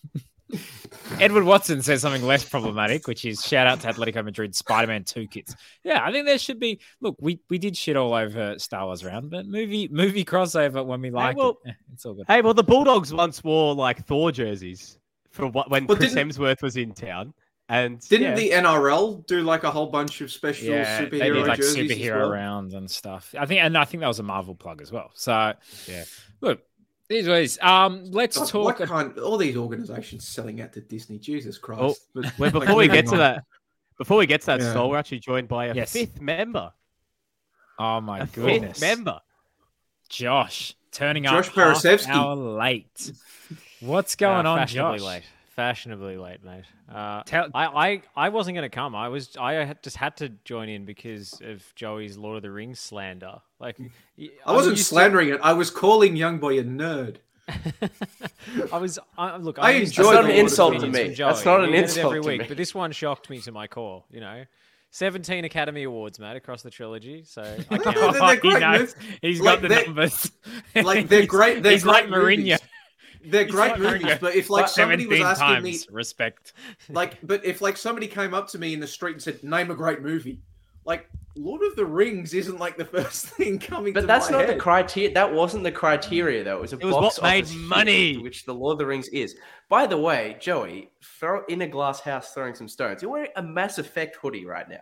Edward Watson says something less problematic, which is shout out to Atletico Madrid Spider-Man two kits. Yeah, I think there should be. Look, we, we did shit all over Star Wars round, but movie movie crossover when we like hey, well, it, it's all good. Hey, well, the Bulldogs once wore like Thor jerseys for what when well, Chris Hemsworth was in town, and didn't yeah. the N R L do like a whole bunch of special yeah, superhero they did, like, jerseys superhero well? rounds and stuff? I think, and I think that was a Marvel plug as well. So yeah, look. These ways. Um, let's God, talk. What kind, all these organizations selling out to Disney, Jesus Christ! Oh, but, well, before like, we get to on. that, before we get to that, yeah. Sol, we're actually joined by a yes. fifth member. Oh my a goodness! Fifth member, Josh, turning Josh up Perasevsky. half hour late. What's going uh, on, fashionably Josh? Late. Fashionably late, mate. Uh, Tell- I, I, I wasn't going to come. I was. I just had to join in because of Joey's Lord of the Rings slander. Like, I, I wasn't slandering to... it. I was calling Young Boy a nerd. I was. I, look, I, I enjoyed. That's not an insult to me. That's not an insult every week, to me. But this one shocked me to my core. You know, seventeen Academy Awards, mate, across the trilogy. So I can't. no, they're, they're he knows. He's like, got the numbers. Like they're great. They're he's great like Mourinho. They're great like movies, Mourinho. But if like, like somebody was asking times, me respect, like, but if like somebody came up to me in the street and said, "Name a great movie," like Lord of the Rings isn't like the first thing coming. But to that's my not head. The criteria. That wasn't the criteria though. It was a it box was what made money, which the Lord of the Rings is. By the way, Joey, throw in a glass house, throwing some stones. You're wearing a Mass Effect hoodie right now.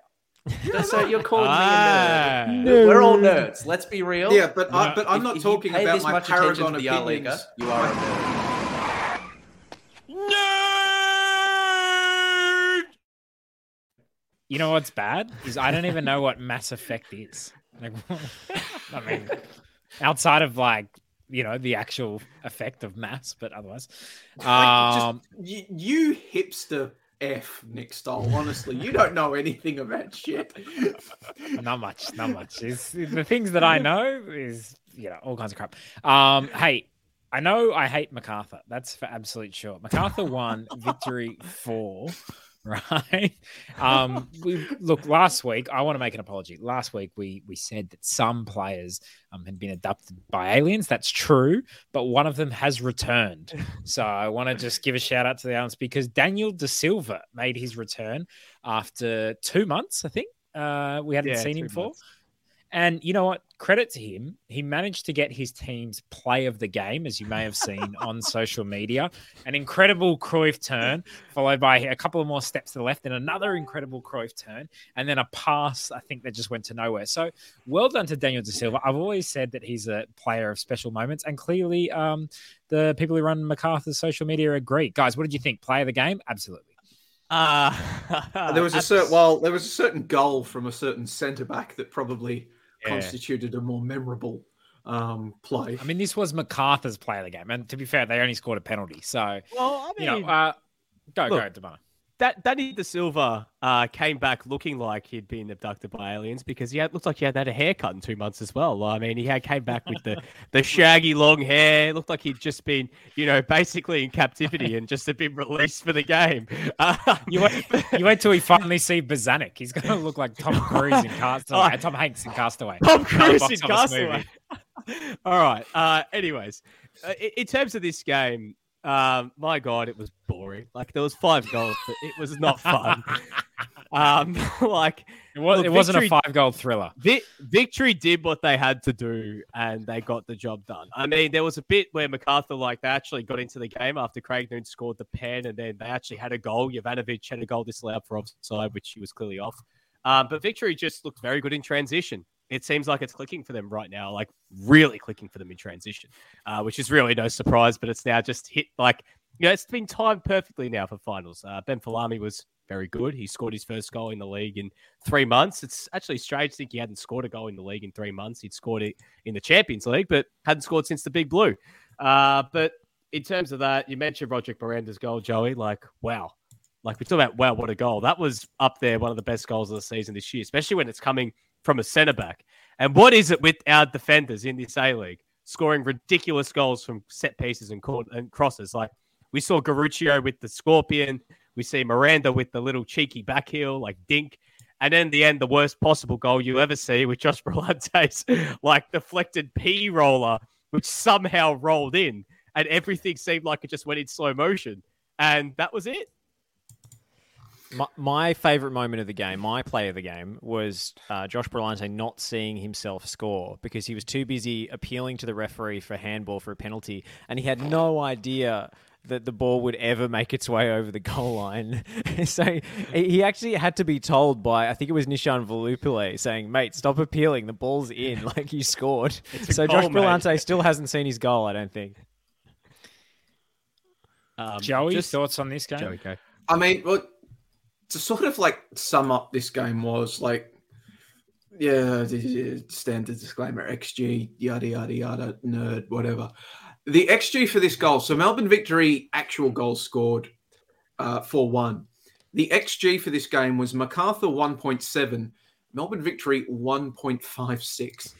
So you're calling ah, me a nerd. No. We're all nerds. Let's be real. Yeah, but, I, but I'm if, not if talking about my Paragon of opinions. You are a nerd. Nerd! You know what's bad? Is I don't even know what Mass Effect is. Like, I mean, outside of like, you know, the actual effect of mass, but otherwise. Um, Just, you, you hipster... F Nick Stoll, honestly, you don't know anything about shit. Not much, not much. It's, the things that I know is, you know, all kinds of crap. Um, hey, I know I hate MacArthur. That's for absolute sure. MacArthur won victory four, right? Um, we look last week. I want to make an apology. Last week we we said that some players um, had been adopted by aliens. That's true, but one of them has returned. So I want to just give a shout out to the aliens because Daniel Da Silva made his return after two months. I think uh, we hadn't yeah, seen him for. Months. And you know what? Credit to him. He managed to get his team's play of the game, as you may have seen on social media. An incredible Cruyff turn, followed by a couple of more steps to the left and another incredible Cruyff turn, and then a pass, I think, that just went to nowhere. So well done to Daniel Da Silva. I've always said that he's a player of special moments, and clearly um, the people who run MacArthur's social media agree. Guys, what did you think? Play of the game? Absolutely. Uh, there was a certain, well, there was a certain goal from a certain centre-back that probably... Yeah. Constituted a more memorable um, play. I mean, this was MacArthur's play of the game, and to be fair, they only scored a penalty. So, well, I mean, you know, uh, go look, go, Damon. That Danny Da Silva uh, came back looking like he'd been abducted by aliens because he had, looked like he had had a haircut in two months as well. I mean, he had, came back with the, the shaggy long hair. It looked like he'd just been, you know, basically in captivity and just had been released for the game. Um, you, wait, you wait till we finally see Bazanic. He's going to look like Tom Cruise in Castaway. Uh, Tom Hanks in Castaway. Tom Cruise in Castaway. All right. Uh, anyways, uh, in, in terms of this game, Um, my God, it was boring. Like there was five goals, but it was not fun. um, like it, was, look, it wasn't victory, a five-goal thriller. Vi- victory did what they had to do, and they got the job done. I mean, there was a bit where MacArthur, like, they actually got into the game after Craig Noon scored the pen, and then they actually had a goal. Jovanovic had a goal disallowed for offside, which he was clearly off. Um, but victory just looked very good in transition. It seems like it's clicking for them right now, like really clicking for them in transition, uh, which is really no surprise, but it's now just hit like, you know, it's been timed perfectly now for finals. Uh, Ben Falami was very good. He scored his first goal in the league in three months. It's actually strange to think he hadn't scored a goal in the league in three months. He'd scored it in the Champions League, but hadn't scored since the Big Blue. Uh, but in terms of that, you mentioned Roderick Miranda's goal, Joey, like, wow. Like we talk about, wow, what a goal. That was up there, one of the best goals of the season this year, especially when it's coming from a centre-back. And what is it with our defenders in this A-League? Scoring ridiculous goals from set pieces and, court- and crosses. Like, we saw Garuccio with the scorpion. We see Miranda with the little cheeky back heel, like dink. And then in the end, the worst possible goal you ever see with Josh Brolante's, like, deflected pea roller, which somehow rolled in. And everything seemed like it just went in slow motion. And that was it. My, my favourite moment of the game, my play of the game, was uh, Josh Brolante not seeing himself score because he was too busy appealing to the referee for handball for a penalty, and he had no idea that the ball would ever make its way over the goal line. So he actually had to be told by, I think it was Nishan Volupile, saying, mate, stop appealing, the ball's in, like you scored. So goal, Josh Brolante still hasn't seen his goal, I don't think. Um, Joey, just, thoughts on this game? Joey, go. I mean, look, to sort of like sum up this game was like, yeah, standard disclaimer, X G, yada, yada, yada, nerd, whatever. The X G for this goal. So Melbourne victory, actual goals scored uh, four one. The X G for this game was MacArthur one point seven, Melbourne victory one point five six.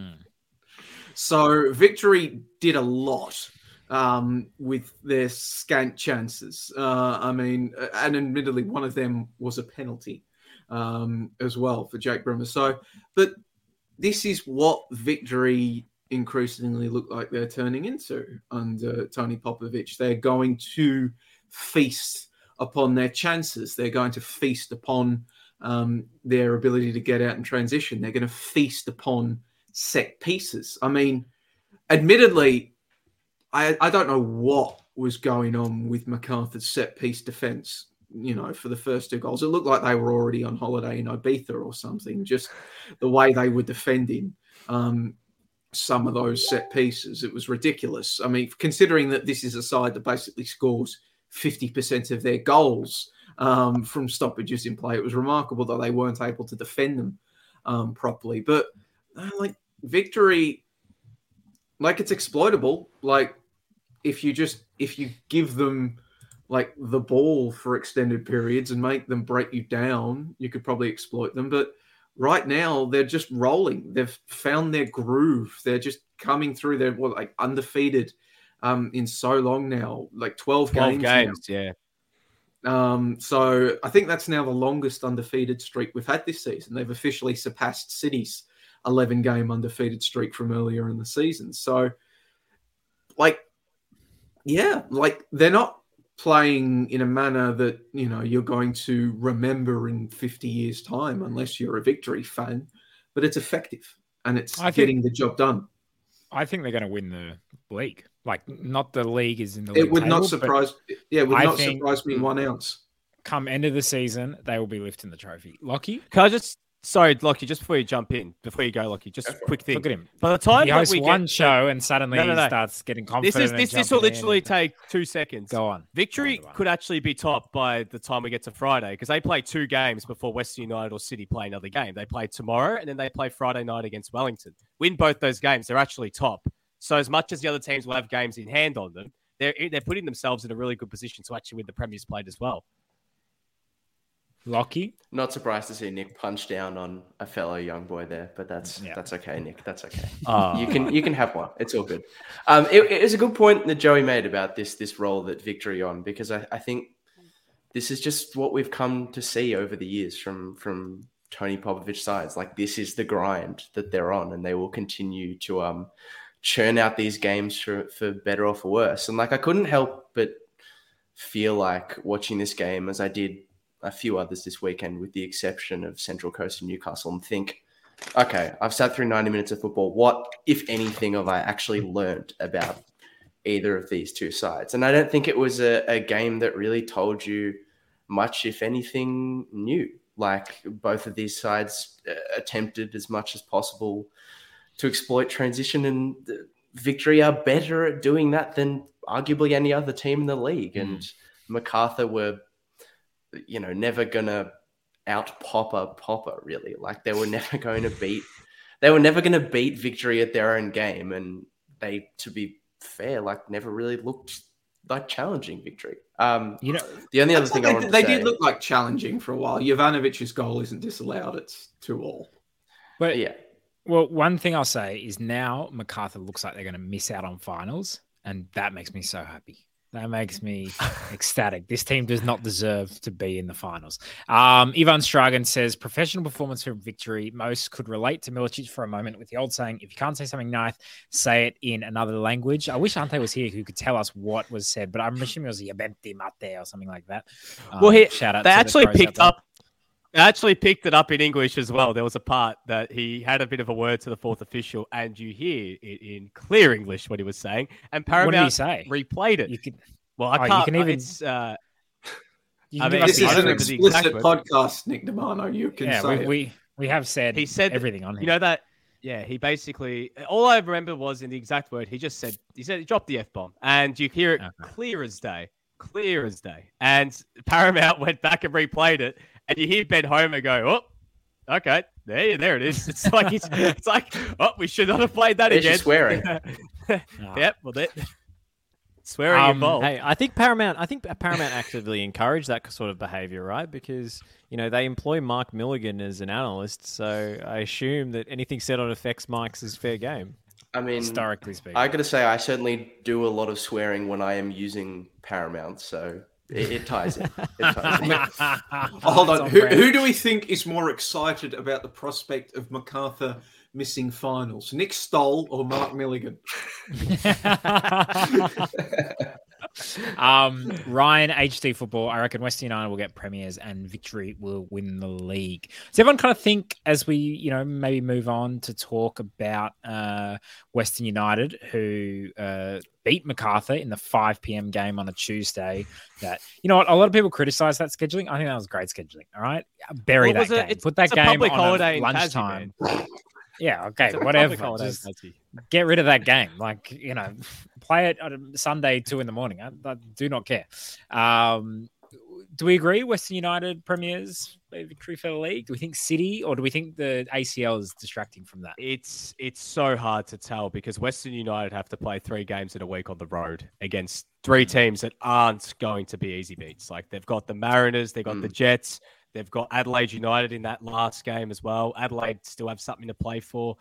Mm. So victory did a lot. Um, with their scant chances. Uh, I mean, and admittedly, one of them was a penalty. um, as well for Jake Brimmer. So, but this is what victory increasingly look like they're turning into under Tony Popovich. They're going to feast upon their chances. They're going to feast upon um, their ability to get out and transition. They're going to feast upon set pieces. I mean, admittedly, I, I don't know what was going on with MacArthur's set piece defense, you know, for the first two goals. It looked like they were already on holiday in Ibiza or something, just the way they were defending um, some of those set pieces. It was ridiculous. I mean, considering that this is a side that basically scores fifty percent of their goals um, from stoppages in play, it was remarkable that they weren't able to defend them um, properly. But, uh, like, victory, like, it's exploitable. Like, if you just, if you give them, like, the ball for extended periods and make them break you down, you could probably exploit them. But right now, they're just rolling. They've found their groove. They're just coming through. They're well, like undefeated um, in so long now, like twelve, twelve games. games yeah. Um, so I think that's now the longest undefeated streak we've had this season. They've officially surpassed City's eleven-game undefeated streak from earlier in the season. So, like, yeah, like they're not playing in a manner that, you know, you're going to remember in fifty years' time unless you're a victory fan, but it's effective and it's I getting think, the job done. I think they're going to win the league. Like, not the league is in the league. It would table, not surprise yeah, it would I not surprise me in one ounce. Come end of the season, they will be lifting the trophy. Lockie? Can I just Sorry, Lockie, just before you jump in, before you go, Lockie, just a quick thing. Look at him. By the time he hosts one show and suddenly no, no, no. he starts getting confident. This is this, this will literally and... take two seconds. Go on. Victory go on could actually be topped by the time we get to Friday because they play two games before Western United or City play another game. They play tomorrow and then they play Friday night against Wellington. Win both those games, they're actually top. So as much as the other teams will have games in hand on them, they're they're putting themselves in a really good position to actually win the Premier's played as well. Lockie? Not surprised to see Nick punch down on a fellow young boy there, but that's yeah. that's okay, Nick. That's okay. Oh. You can you can have one. It's all good. Um, it, it is a good point that Joey made about this this role that victory on, because I, I think this is just what we've come to see over the years from from Tony Popovich's sides. Like, this is the grind that they're on, and they will continue to um churn out these games for for better or for worse. And like, I couldn't help but feel like watching this game as I did a few others this weekend, with the exception of Central Coast and Newcastle, and think, okay, I've sat through ninety minutes of football. What, if anything, have I actually learned about either of these two sides? And I don't think it was a, a game that really told you much, if anything, new. Like, both of these sides uh, attempted as much as possible to exploit transition, and Victory are better at doing that than arguably any other team in the league. Mm. And MacArthur were, you know, never going to out Popper Popper, really. Like, they were never going to beat, they were never going to beat Victory at their own game. And they, to be fair, like, never really looked like challenging Victory. Um, you know, the only other thing I wanted to say, they did look like challenging for a while. Jovanovic's goal isn't disallowed. It's two all. But yeah. Well, one thing I'll say is now MacArthur looks like they're going to miss out on finals. And that makes me so happy. That makes me ecstatic. This team does not deserve to be in the finals. Um, Ivan Stragan says, professional performance from Victory. Most could relate to Milicic for a moment with the old saying, if you can't say something nice, say it in another language. I wish Ante was here who could tell us what was said, but I'm assuming it was Yabenti Mate or something like that. Um, well, he, shout out they to actually the picked up. They actually picked it up in English as well. There was a part that he had a bit of a word to the fourth official, and you hear it in clear English what he was saying. And Paramount what did he say? Replayed it. You can, well, I oh, can't. You can even. It's, uh, you can I mean, this is an explicit podcast, Nick Domano. You can yeah, say we, we we have said. He said everything on here. You know that. Yeah, he basically, all I remember was in the exact word. He just said he said he dropped the F bomb, and you hear it okay. clear as day, clear as day. And Paramount went back and replayed it. And you hear Ben Homer go, oh, okay, there, there it is. It's like, it's, it's like, oh, we should not have played that They're again. Swearing. no. Yep. Well, that swearing um, involved. Hey, I think Paramount, I think Paramount actively encouraged that sort of behavior, right? Because, you know, they employ Mark Milligan as an analyst. So I assume that anything said on Effects Mics is fair game. I mean, historically speaking, I got to say, I certainly do a lot of swearing when I am using Paramount. So It, it ties in. It ties in. Hold on. Who, who do we think is more excited about the prospect of MacArthur missing finals? Nick Stoll or Mark Milligan? um, Ryan, H D Football, I reckon West United will get premiers and Victory will win the league. Does everyone kind of think, as we, you know, maybe move on to talk about uh, Western United, who uh, beat MacArthur in the five p.m. game on a Tuesday, that, you know what, a lot of people criticise that scheduling. I think that was great scheduling, all right? Bury well, that game. It, Put that game on a lunchtime. Tassie, yeah, okay, whatever. Just get rid of that game. Like, you know, play it on Sunday, two in the morning. I, I do not care. Um, do we agree Western United premiers, Victory for the league? Do we think City, or do we think the A C L is distracting from that? It's it's so hard to tell because Western United have to play three games in a week on the road against three teams that aren't going to be easy beats. Like, they've got the Mariners, they've got mm. the Jets, they've got Adelaide United in that last game as well. Adelaide still have something to play for.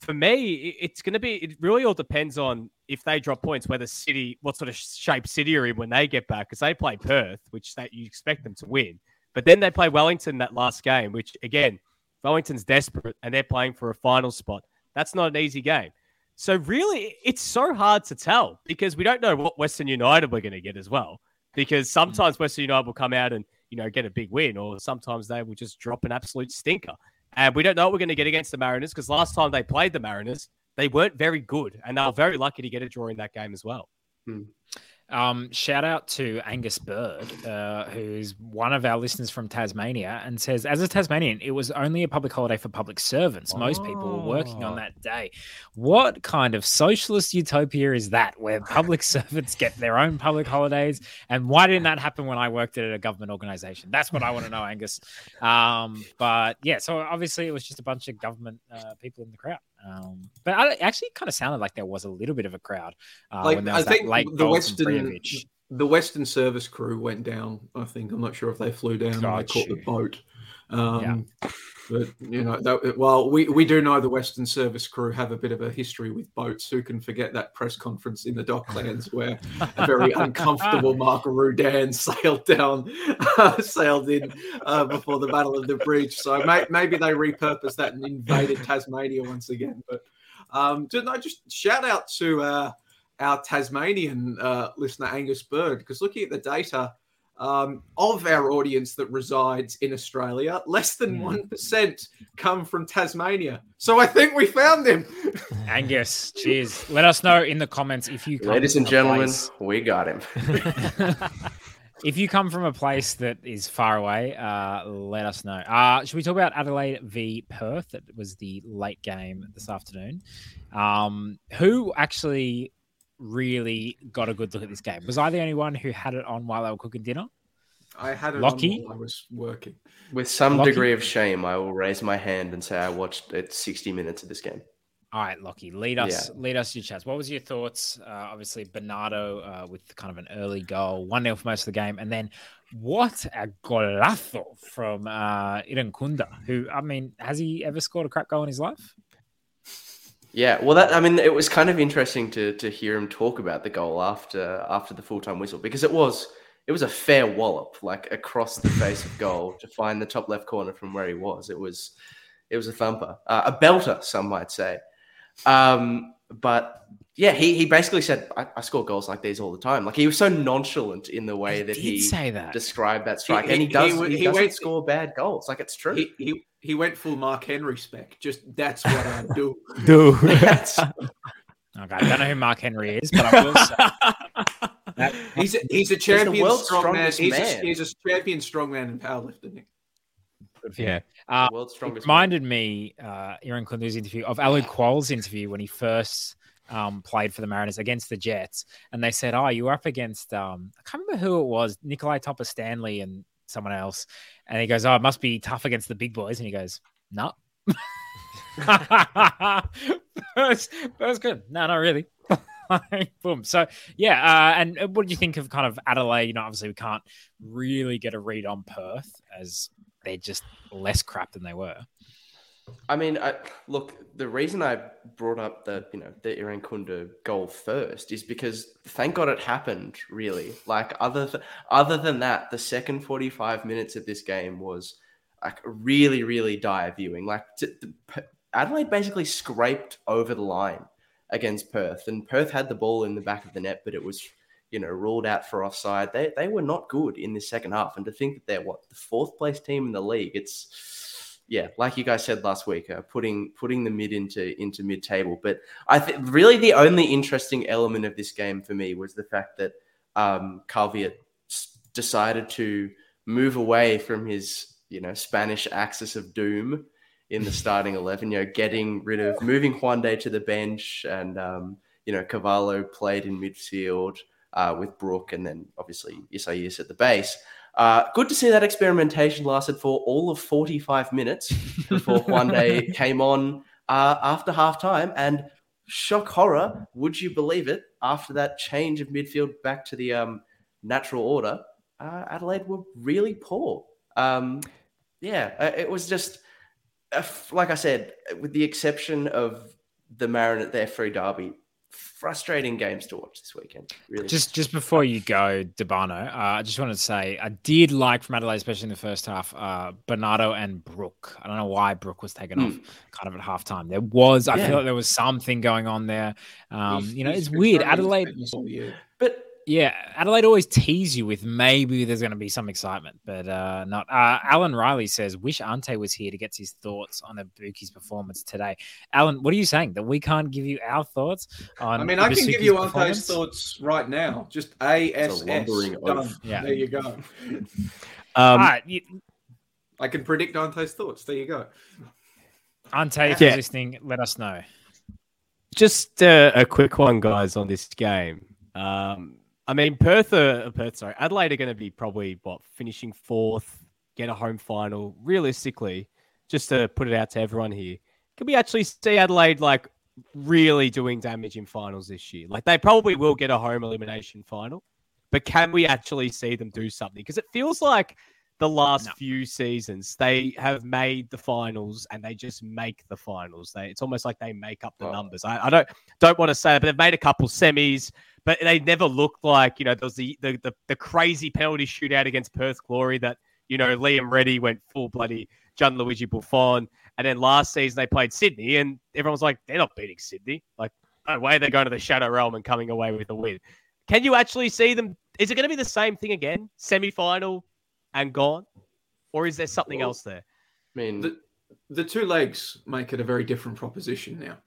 For me, it's going to be, it really all depends on if they drop points, whether City, what sort of shape City are in when they get back, because they play Perth, which that you expect them to win. But then they play Wellington that last game, which again, Wellington's desperate and they're playing for a final spot. That's not an easy game. So really, it's so hard to tell because we don't know what Western United we're going to get as well, because sometimes Western United will come out and, you know, get a big win, or sometimes they will just drop an absolute stinker. And we don't know what we're going to get against the Mariners, because last time they played the Mariners, they weren't very good, and they were very lucky to get a draw in that game as well. Hmm. Um, shout out to Angus Bird, uh, who's one of our listeners from Tasmania, and says, as a Tasmanian, it was only a public holiday for public servants. Most oh. people were working on that day. What kind of socialist utopia is that, where public servants get their own public holidays? And why didn't that happen when I worked at a government organisation? That's what I want to know, Angus. Um, but yeah, so obviously it was just a bunch of government uh, people in the crowd. Um, but I actually kind of sounded like there was a little bit of a crowd. Uh, like, when there was I that think late the Western, the Western service crew went down. I think I'm not sure if they flew down. Or they caught the boat. Um, yeah. But you know, that, well, we, we do know the Western service crew have a bit of a history with boats. Who can forget that press conference in the Docklands where a very uncomfortable Mark Rudan sailed down, uh, sailed in uh, before the Battle of the Bridge. So may, maybe they repurposed that and invaded Tasmania once again. But um, didn't I just shout out to uh, our Tasmanian uh, listener Angus Bird, because looking at the data. Um, of our audience that resides in Australia, less than one percent come from Tasmania. So I think we found them. Angus, cheers. Let us know in the comments if you come Ladies and gentlemen, place. We got him. If you come from a place that is far away, uh, let us know. Uh, should we talk about Adelaide v Perth? That was the late game this afternoon. Um, who actually... really got a good look at this game. Was I the only one who had it on while I was cooking dinner? I had it Lockie. on while I was working. With some Lockie. degree of shame, I will raise my hand and say I watched it sixty minutes of this game. All right, Lockie, lead us, yeah. lead us your chats. What was your thoughts? Uh, obviously, Bernardo uh, with kind of an early goal, one nil for most of the game, and then what a golazo from uh, Eden Kunda, who, I mean, has he ever scored a crap goal in his life? Yeah, well, that I mean, it was kind of interesting to to hear him talk about the goal after after the full time whistle, because it was it was a fair wallop, like across the face of goal to find the top left corner from where he was. It was it was a thumper, uh, a belter, some might say. Um, but yeah, he he basically said, I, I score goals like these all the time. Like, he was so nonchalant in the way he that he say that. described that strike, he, and he does he, he, he doesn't went, score bad goals. Like, it's true. He, he, He went full Mark Henry spec. Just that's what I do. do. That's... Okay, I don't know who Mark Henry is, but I will say that... he's a, he's a champion he's world's strongest man. man. He's, a, he's a champion strongman in powerlifting. Nick. Yeah, uh, world's strongest. It reminded man. me, uh, Aaron Kundu's interview of Alu Kual's interview when he first um, played for the Mariners against the Jets, and they said, "Oh, you were up against um, I can't remember who it was, Nikolai Topper Stanley and someone else." And he goes, "Oh, it must be tough against the big boys." And he goes, "No." That was, that was good. No, not really. Boom. So, yeah. Uh, and what do you think of kind of Adelaide? You know, obviously we can't really get a read on Perth as they're just less crap than they were. I mean, I, look, the reason I brought up the, you know, the Eren Kundu goal first is because thank God it happened, really. Like, other th- other than that, the second forty-five minutes of this game was like really, really dire viewing. Like, t- the, P- Adelaide basically scraped over the line against Perth, and Perth had the ball in the back of the net, but it was, you know, ruled out for offside. They they were not good in the second half, and to think that they're, what, the fourth place team in the league, it's... Yeah, like you guys said last week, uh, putting putting the mid into into mid table. But I think really the only interesting element of this game for me was the fact that um, Calviat s- decided to move away from his, you know, Spanish axis of doom in the starting eleven. You know, getting rid of moving Juan Day to the bench, and um, you know, Cavallo played in midfield uh, with Brooke, and then obviously Isaias at the base. Uh, good to see that experimentation lasted for all of forty-five minutes before Juan Day came on uh, after halftime. And shock horror, would you believe it? After that change of midfield back to the um, natural order, uh, Adelaide were really poor. Um, yeah, it was just, like I said, with the exception of the Mariners, their free derby, frustrating games to watch this weekend. Really. Just just before you go, Debano, uh, I just wanted to say I did like from Adelaide, especially in the first half, uh, Bernardo and Brooke. I don't know why Brooke was taken mm. off kind of at halftime. There was, I yeah. feel like there was something going on there. Um, he's, you know, it's weird. Adelaide, but yeah, Adelaide always tease you with maybe there's going to be some excitement, but uh, not. Uh, Alan Riley says, wish Ante was here to get his thoughts on Ibuki's performance today. Alan, what are you saying? That we can't give you our thoughts on I mean, I Ibusuki's can give you Ante's thoughts right now. Just A S S. Yeah. There you go. um, All right. You... I can predict Ante's thoughts. There you go. Ante, if yeah. you're listening, let us know. Just uh, a quick one, guys, on this game. Um, I mean, Perth, are, Perth, sorry, Adelaide are going to be probably, what, finishing fourth, get a home final. Realistically, just to put it out to everyone here, could we actually see Adelaide, like, really doing damage in finals this year? Like, they probably will get a home elimination final, but can we actually see them do something? Because it feels like the last no. few seasons, they have made the finals and they just make the finals. They, it's almost like they make up the oh. numbers. I, I don't don't want to say it, but they've made a couple semis. But they never looked like, you know, there was the, the, the, the crazy penalty shootout against Perth Glory that, you know, Liam Reddy went full bloody Gianluigi Buffon. And then last season they played Sydney and everyone was like, they're not beating Sydney. Like, no way they're going to the Shadow Realm and coming away with a win. Can you actually see them? Is it going to be the same thing again? Semi-final and gone? Or is there something well, else there? I mean, the, the two legs make it a very different proposition now.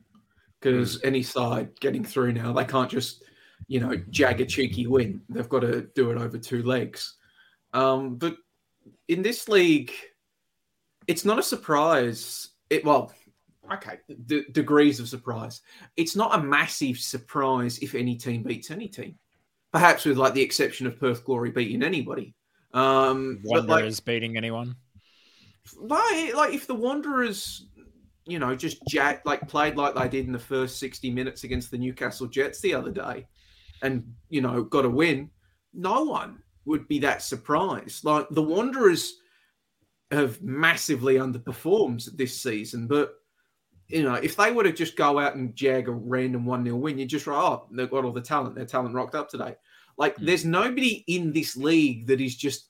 Because mm. any side getting through now, they can't just... you know, jag a cheeky win. They've got to do it over two legs. Um, but in this league, it's not a surprise. It Well, okay, d- degrees of surprise. It's not a massive surprise if any team beats any team. Perhaps with, like, the exception of Perth Glory beating anybody. Um, Wanderers like, beating anyone? Like, like, if the Wanderers... you know, just jack, like played like they did in the first sixty minutes against the Newcastle Jets the other day and, you know, got a win, no one would be that surprised. Like, the Wanderers have massively underperformed this season, but, you know, if they were to just go out and jag a random one nil win, you'd just go, oh, they've got all the talent. Their talent rocked up today. Like, mm-hmm. there's nobody in this league that is just,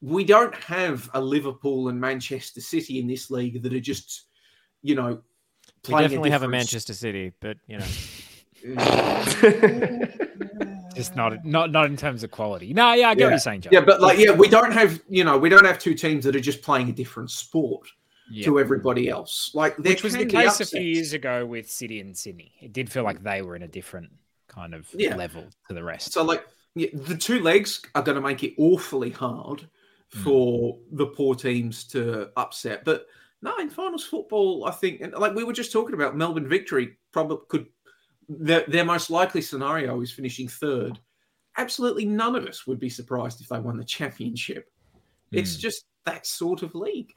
we don't have a Liverpool and Manchester City in this league that are just, you know, we definitely a have a Manchester City, but you know, it's not not not in terms of quality. No, yeah, I get yeah. what you're saying, Joe. Yeah, but like, yeah, we don't have you know, we don't have two teams that are just playing a different sport yeah. to everybody else. Like, there which was the case upsets. a few years ago with City and Sydney. It did feel like they were in a different kind of yeah. level to the rest. So, like, yeah, the two legs are going to make it awfully hard mm. for the poor teams to upset, but. No, in finals football, I think, and like we were just talking about, Melbourne victory probably could, their, their most likely scenario is finishing third. Absolutely none of us would be surprised if they won the championship. Mm. It's just that sort of league.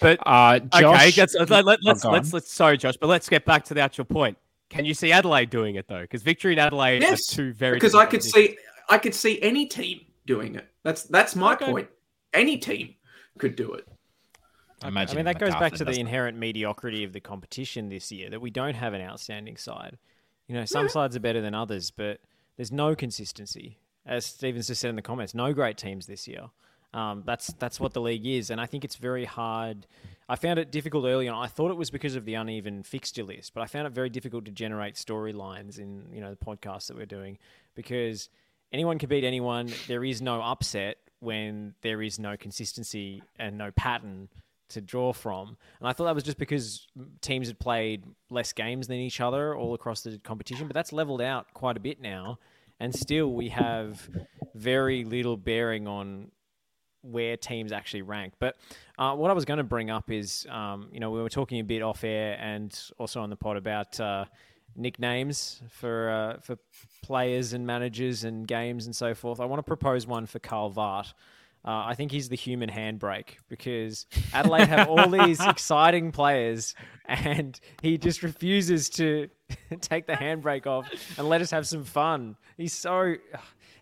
But, uh, Josh, okay, let's, let, let, let's, let's, let's, sorry, Josh, but let's get back to the actual point. Can you see Adelaide doing it, though? Because victory in Adelaide yes, are two very because I could see, I could see any team doing it. That's, that's my okay. point. Any team could do it. I imagine. I mean, that MacArthur goes back to the inherent mediocrity of the competition this year, that we don't have an outstanding side. You know, some no. sides are better than others, but there's no consistency. As Stevens just said in the comments, no great teams this year. Um, that's that's what the league is, and I think it's very hard. I found it difficult early on. I thought it was because of the uneven fixture list, but I found it very difficult to generate storylines in, you know, the podcast that we're doing, because anyone can beat anyone. There is no upset when there is no consistency and no pattern to draw from. And I thought that was just because teams had played less games than each other all across the competition, but that's leveled out quite a bit now. And still we have very little bearing on where teams actually rank. But uh, what I was going to bring up is, um, you know, we were talking a bit off air and also on the pod about uh, nicknames for uh, for players and managers and games and so forth. I want to propose one for Karl Vart. Uh, I think he's the human handbrake, because Adelaide have all these exciting players and he just refuses to take the handbrake off and let us have some fun. He's so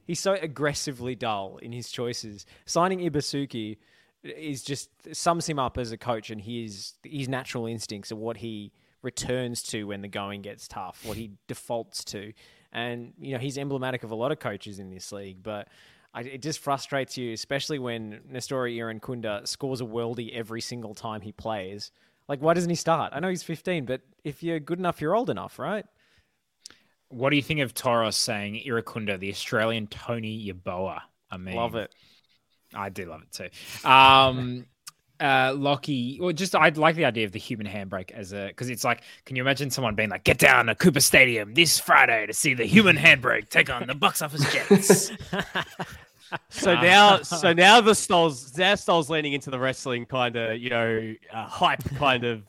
he's so aggressively dull in his choices. Signing Ibasuki is just sums him up as a coach and his his natural instincts of what he returns to when the going gets tough, what he defaults to. And, you know, he's emblematic of a lot of coaches in this league, but I, it just frustrates you, especially when Nestori Irukunda scores a worldie every single time he plays. Like, why doesn't he start? I know he's fifteen, but if you're good enough, you're old enough, right? What do you think of Toros saying Irukunda, the Australian Tony Yeboah? I mean, love it. I do love it too. Um, uh, Lockie, well, just I like the idea of the human handbrake as a, because it's like, can you imagine someone being like, get down to Cooper Stadium this Friday to see the human handbrake take on the box office Jets? So now, so now the Stoles, now Stoles leaning into the wrestling kind of, you know, uh, hype kind of.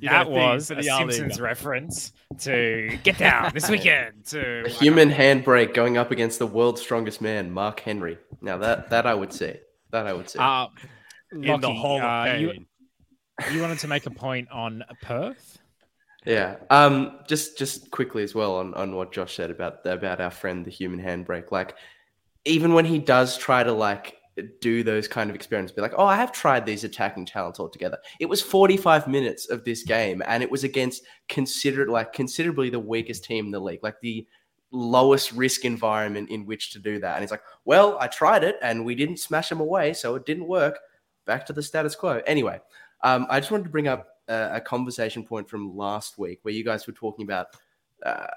You that know, was a Simpsons reference to get down this weekend to a human handbrake going up against the world's strongest man, Mark Henry. Now that that I would say, that I would say. Uh, Lockie, in the whole uh, you, you wanted to make a point on Perth. Yeah, um, just just quickly as well on, on what Josh said about about our friend the human handbrake, like. Even when he does try to like do those kind of experiments, be like, oh, I have tried these attacking talents altogether. It was forty-five minutes of this game, and it was against considered like considerably the weakest team in the league, like the lowest risk environment in which to do that. And he's like, well, I tried it, and we didn't smash them away, so it didn't work. Back to the status quo. Anyway, um, I just wanted to bring up a, a conversation point from last week where you guys were talking about, uh,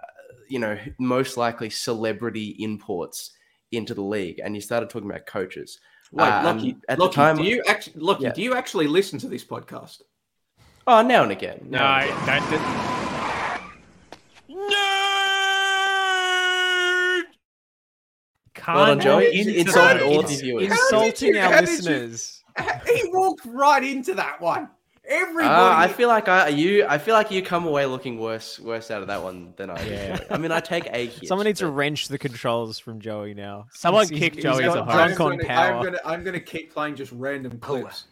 you know, most likely celebrity imports into the league, and you started talking about coaches. Wait, um, Lockie, at Lockie, the time, do you actually, Lockie, yeah. do you actually listen to this podcast? Oh, now and again. Now no, and again. don't. Do... No! Can't well done, Joey. Insult, insulted all of you. Insulting our how listeners. You, he walked right into that one. Everybody. Uh, I feel like I you. I feel like you come away looking worse, worse out of that one than I. Yeah. I mean, I take a hit. Someone needs but... to wrench the controls from Joey now. Someone he's, kick he's, Joey as a drunk on power. I'm gonna, I'm gonna keep playing just random clips.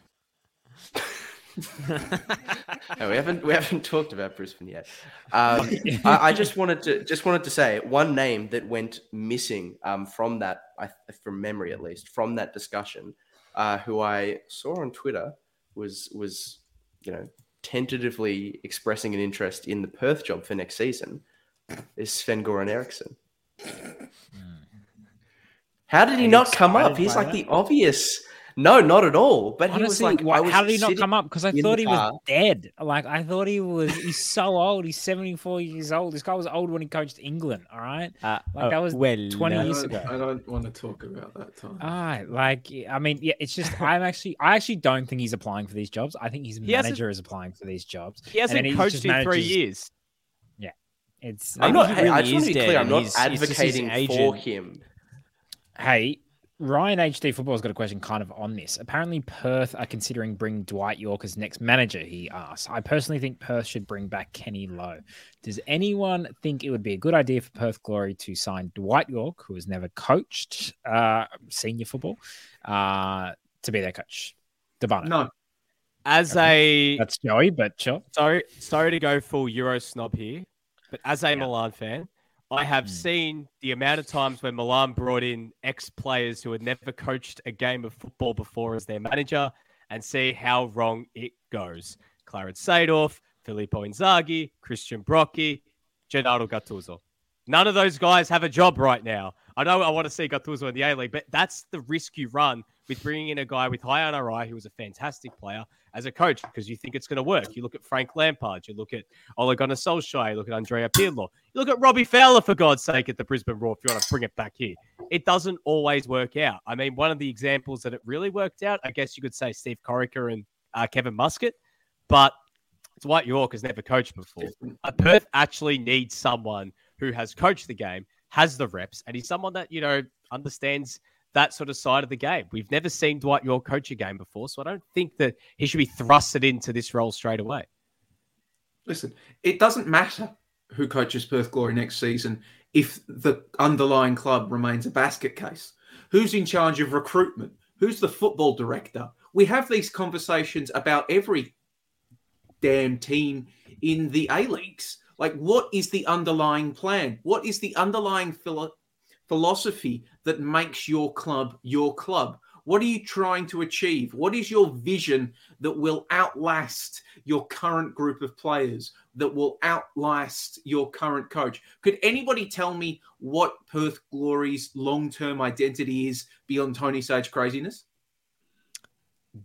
No, we haven't, we haven't talked about Brisbane yet. Um, I, I just wanted to, just wanted to say one name that went missing um, from that, I, from memory at least, from that discussion, uh, who I saw on Twitter was was. you know, tentatively expressing an interest in the Perth job for next season is Sven-Göran Eriksson. Mm. How did he I'm not come up? He's like that. The obvious. No, not at all. But Honestly, he was like, why, was how did he not come up? Because I thought he car. was dead. Like, I thought he was, he's so old. He's seventy-four years old. This guy was old when he coached England. All right. Uh, like oh, that was well, twenty no. years ago. I don't, I don't want to talk about that time. Ah, like, I mean, yeah, it's just, I'm actually, I actually don't think he's applying for these jobs. I think his he manager is applying for these jobs. He hasn't and coached in manages, three years. Yeah. It's, I'm not, really I just want to be clear. I'm not advocating for him. Hey, Ryan H D Football's got a question kind of on this. Apparently, Perth are considering bringing Dwight York as next manager, he asked. I personally think Perth should bring back Kenny Lowe. Does anyone think it would be a good idea for Perth Glory to sign Dwight York, who has never coached uh, senior football, uh, to be their coach? Devana. No. As okay. a... That's Joey, but sure. Sorry, sorry to go full Euro snob here, but as a yeah. Milan fan, I have seen the amount of times when Milan brought in ex-players who had never coached a game of football before as their manager, and see how wrong it goes. Clarence Seedorf, Filippo Inzaghi, Christian Brocchi, Gennaro Gattuso. None of those guys have a job right now. I know I want to see Gattuso in the A-League, but that's the risk you run with bringing in a guy with high R I, who was a fantastic player, as a coach, because you think it's going to work. You look at Frank Lampard, you look at Ole Gunnar Solskjaer, you look at Andrea Pirlo, you look at Robbie Fowler, for God's sake, at the Brisbane Roar, if you want to bring it back here. It doesn't always work out. I mean, one of the examples that it really worked out, I guess you could say Steve Corica and uh, Kevin Muscat, but Dwight York has never coached before. Uh, Perth actually needs someone who has coached the game, has the reps, and he's someone that, you know, understands that sort of side of the game. We've never seen Dwight York coach a game before, so I don't think that he should be thrusted into this role straight away. Listen, it doesn't matter who coaches Perth Glory next season if the underlying club remains a basket case. Who's in charge of recruitment? Who's the football director? We have these conversations about every damn team in the A-Leagues. Like, what is the underlying plan? What is the underlying philo- philosophy that makes your club your club? What are you trying to achieve? What is your vision that will outlast your current group of players, that will outlast your current coach? Could anybody tell me what Perth Glory's long-term identity is beyond Tony Sage craziness?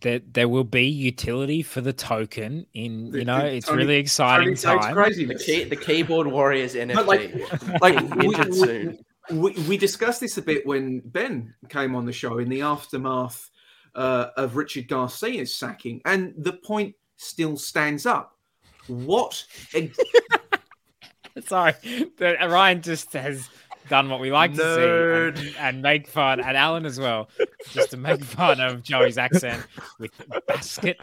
There, there will be utility for the token in, you know, the, the, it's Tony, really exciting time. The, key, the Keyboard Warriors N F T. But like, like we, we, we discussed this a bit when Ben came on the show in the aftermath uh, of Richard Garcia's sacking, and the point still stands up. What? Ex- Sorry, Ryan just has done what we like Nerd. to see and, and make fun, and Alan as well, just to make fun of Joey's accent with basket.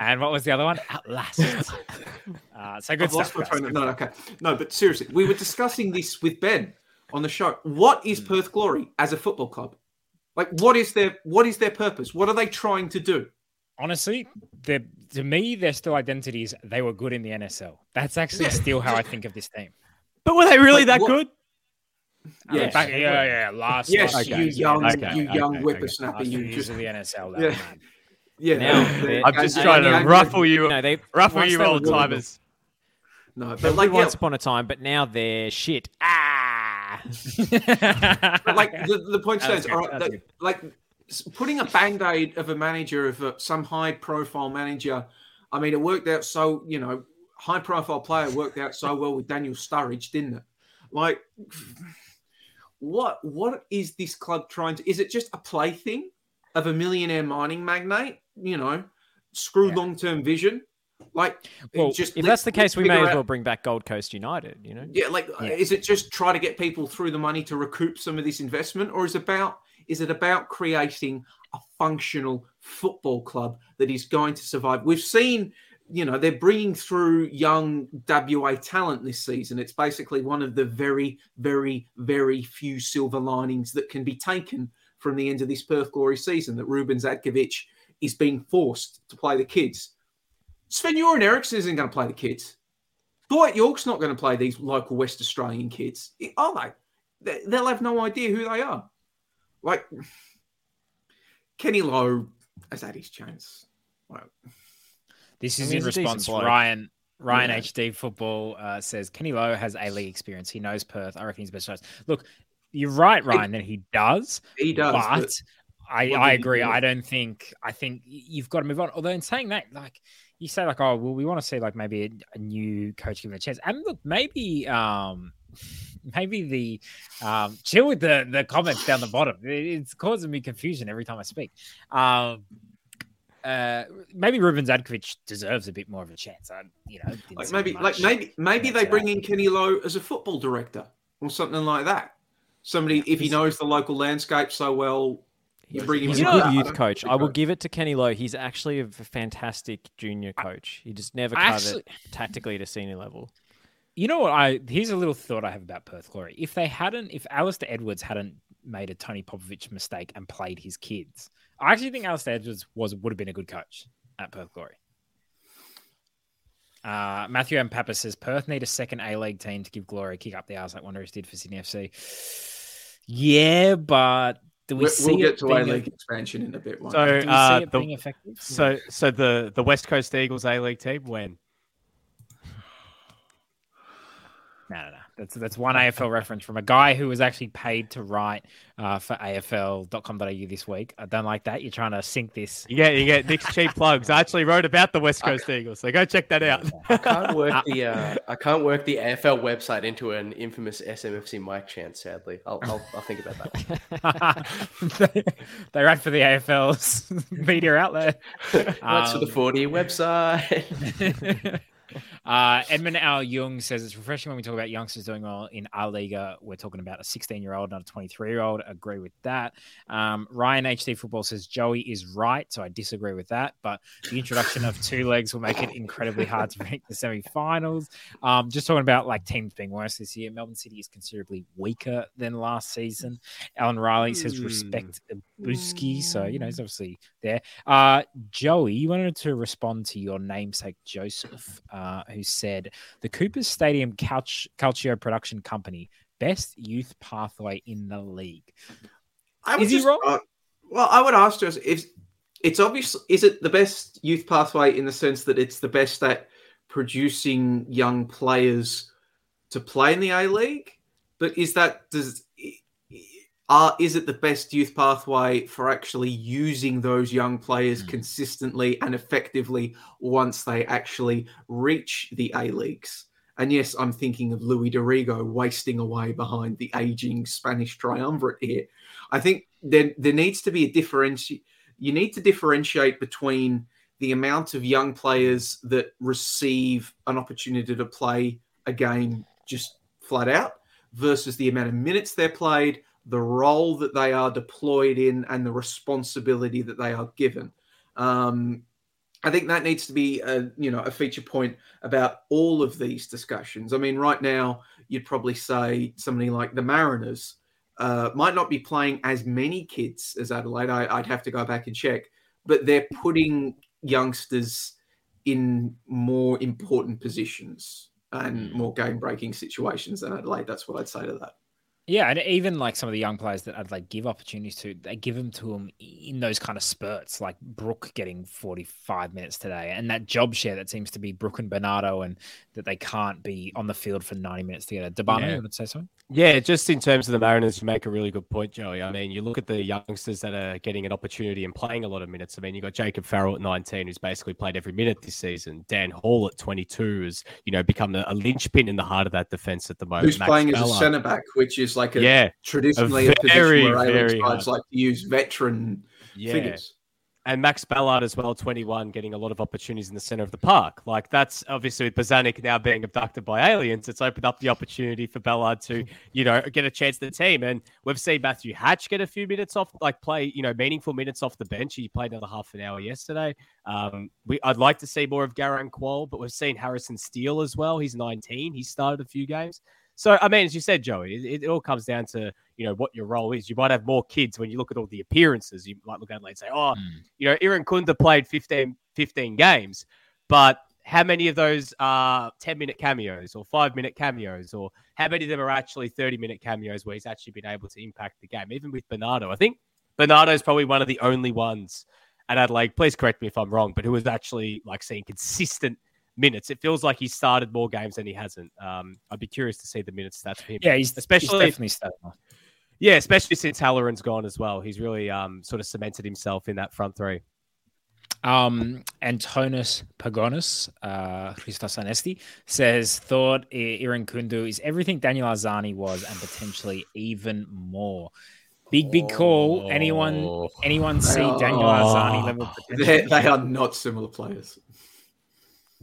And what was the other one? Outlast. Uh, so good I've stuff. Lost my no, okay. No, but seriously, we were discussing this with Ben on the show. What is mm. Perth Glory as a football club? Like, what is their what is their purpose? What are they trying to do? Honestly, to me, their still identity is they were good in the N S L. That's actually yeah. still how I think of this team. But were they really but that what, good? Yes. Back, yeah, yeah, last yes, last okay. you young, okay. you young okay. whippersnapper, okay. you just the N S L. That yeah, yeah. Now, they, I'm just they, trying they, to they, ruffle you, you know, they ruffle you old timers. No, but like once yeah. upon a time, but now they're shit. Ah, but like the, the point stands. All right, that, like putting a band-aid of a manager of a, some high-profile manager. I mean, it worked out so you know, high-profile player worked out so well with Daniel Sturridge, didn't it? Like. What what is this club trying to? Is it just a plaything of a millionaire mining magnate? You know, screw yeah. long term vision. Like, well, just if that's the case, we may as well bring back Gold Coast United. You know, yeah. Like, yeah. is it just try to get people through the money to recoup some of this investment, or is about is it about creating a functional football club that is going to survive? We've seen. You know, they're bringing through young W A talent this season. It's basically one of the very, very, very few silver linings that can be taken from the end of this Perth Glory season, that Ruben Zatkovic is being forced to play the kids. Sven-Göran Eriksson isn't going to play the kids. Dwight York's not going to play these local West Australian kids. Are they? They'll have no idea who they are. Like, Kenny Lowe has had his chance. Like, This is I mean, in response. Ryan Ryan yeah. H D Football uh, says Kenny Lowe has A-League experience. He knows Perth. I reckon he's best choice. Look, you're right, Ryan. That he does. He does. But, but I, I agree. Do? I don't think. I think you've got to move on. Although in saying that, like you say, like oh, well, we want to see like maybe a, a new coach give him a chance. And look, maybe. Um, Maybe the um, chill with the, the comments down the bottom. It's causing me confusion every time I speak. Um, Uh, maybe Ruben Zatkovic deserves a bit more of a chance. I, you know, like maybe, like maybe, maybe they bring in Kenny Lowe as a football director or something like that. Somebody, if he knows the local landscape so well, you bring him. He's a good youth coach. I will give it to Kenny Lowe. He's actually a fantastic junior coach. He just never cut it tactically to senior level. You know what? I here's a little thought I have about Perth Glory. If they hadn't, if Alistair Edwards hadn't made a Tony Popovich mistake and played his kids. I actually think Alistair Edwards was, would have been a good coach at Perth Glory. Uh, Matthew M. Pappas says, Perth need a second A-League team to give Glory a kick up the arse like Wanderers did for Sydney F C. Yeah, but Do we we'll, see we'll get to A-League a... expansion in a bit. So, do we see uh, it the, being effective? So, so the, the West Coast Eagles A-League team, when? No, no, no. That's, that's one A F L reference from a guy who was actually paid to write uh, for A F L dot com dot A U this week. I don't like that. You're trying to sink this. Yeah, you get Nick's cheap plugs. I actually wrote about the West Coast Eagles, so go check that out. I can't work the uh, I can't work the A F L website into an infamous S M F C mic chant, sadly. I'll I'll, I'll think about that. they, they write for the A F L's media outlet. That's um, for the four D website. Uh, Edmund Al Jung says it's refreshing when we talk about youngsters doing well in our Liga. We're talking about a sixteen year old, not a twenty-three year old. Agree with that. Um, Ryan H D Football says Joey is right, so I disagree with that. But the introduction of two legs will make it incredibly hard to make the semi-finals. Um, just talking about like teams being worse this year. Melbourne City is considerably weaker than last season. Alan Riley says respect Booski, so you know he's obviously there. Uh, Joey, you wanted to respond to your namesake Joseph. Um, Uh, who said the Coopers Stadium Couch, Calcio Production Company, best youth pathway in the league. I would is just, he wrong? Uh, well, I would ask Joseph if it's obviously is it the best youth pathway in the sense that it's the best at producing young players to play in the A League, but is that does are uh, is it the best youth pathway for actually using those young players mm. consistently and effectively once they actually reach the A-Leagues? And yes, I'm thinking of Luis Dorrego wasting away behind the aging Spanish triumvirate here. I think there, there needs to be a differenti- you need to differentiate between the amount of young players that receive an opportunity to play a game just flat out versus the amount of minutes they're played, the role that they are deployed in, and the responsibility that they are given. Um, I think that needs to be a, you know, a feature point about all of these discussions. I mean, right now, you'd probably say somebody like the Mariners uh, might not be playing as many kids as Adelaide. I, I'd have to go back and check, but they're putting youngsters in more important positions and more game-breaking situations than Adelaide. That's what I'd say to that. Yeah, and even like some of the young players that I'd like give opportunities to, they give them to them in those kind of spurts, like Brooke getting forty-five minutes today, and that job share that seems to be Brooke and Bernardo, and that they can't be on the field for ninety minutes together. Debano, yeah. You want to say something? Yeah, just in terms of the Mariners, you make a really good point, Joey. I mean, you look at the youngsters that are getting an opportunity and playing a lot of minutes. I mean, you've got Jacob Farrell at nineteen, who's basically played every minute this season. Dan Hall at twenty-two has, you know, become a, a linchpin in the heart of that defense at the moment. Who's Max playing Bella as a centre-back, which is like a yeah, traditionally a, very, a position where A-League sides like to use veteran yeah. figures. And Max Ballard as well, twenty-one, getting a lot of opportunities in the center of the park. Like that's obviously with Bozanic now being abducted by aliens, it's opened up the opportunity for Ballard to, you know, get a chance to the team. And we've seen Matthew Hatch get a few minutes off, like play, you know, meaningful minutes off the bench. He played another half an hour yesterday. Um, we I'd like to see more of Garang Kuol, but we've seen Harrison Steele as well. He's nineteen. He started a few games. So, I mean, as you said, Joey, it, it all comes down to, you know, what your role is. You might have more kids when you look at all the appearances. You might look at Adelaide and say, oh, mm. you know, Aaron Kunda played fifteen, fifteen games, but how many of those are ten-minute cameos or five-minute cameos, or how many of them are actually thirty-minute cameos where he's actually been able to impact the game, even with Bernardo? I think Bernardo is probably one of the only ones at Adelaide, please correct me if I'm wrong, but who has actually, like, seen consistent minutes. It feels like he started more games than he hasn't. Um, I'd be curious to see the minutes stats for him. Yeah, he's, especially, he's definitely starting. Yeah, especially since Halloran's gone as well. He's really um, sort of cemented himself in that front three. Um, Antonis Pagonis, uh, Christos Anesti, says, thought Aaron Kundu is everything Daniel Arzani was and potentially even more. Big, big call. Oh. Anyone anyone see oh. Daniel Arzani level potential? They, they are not similar players.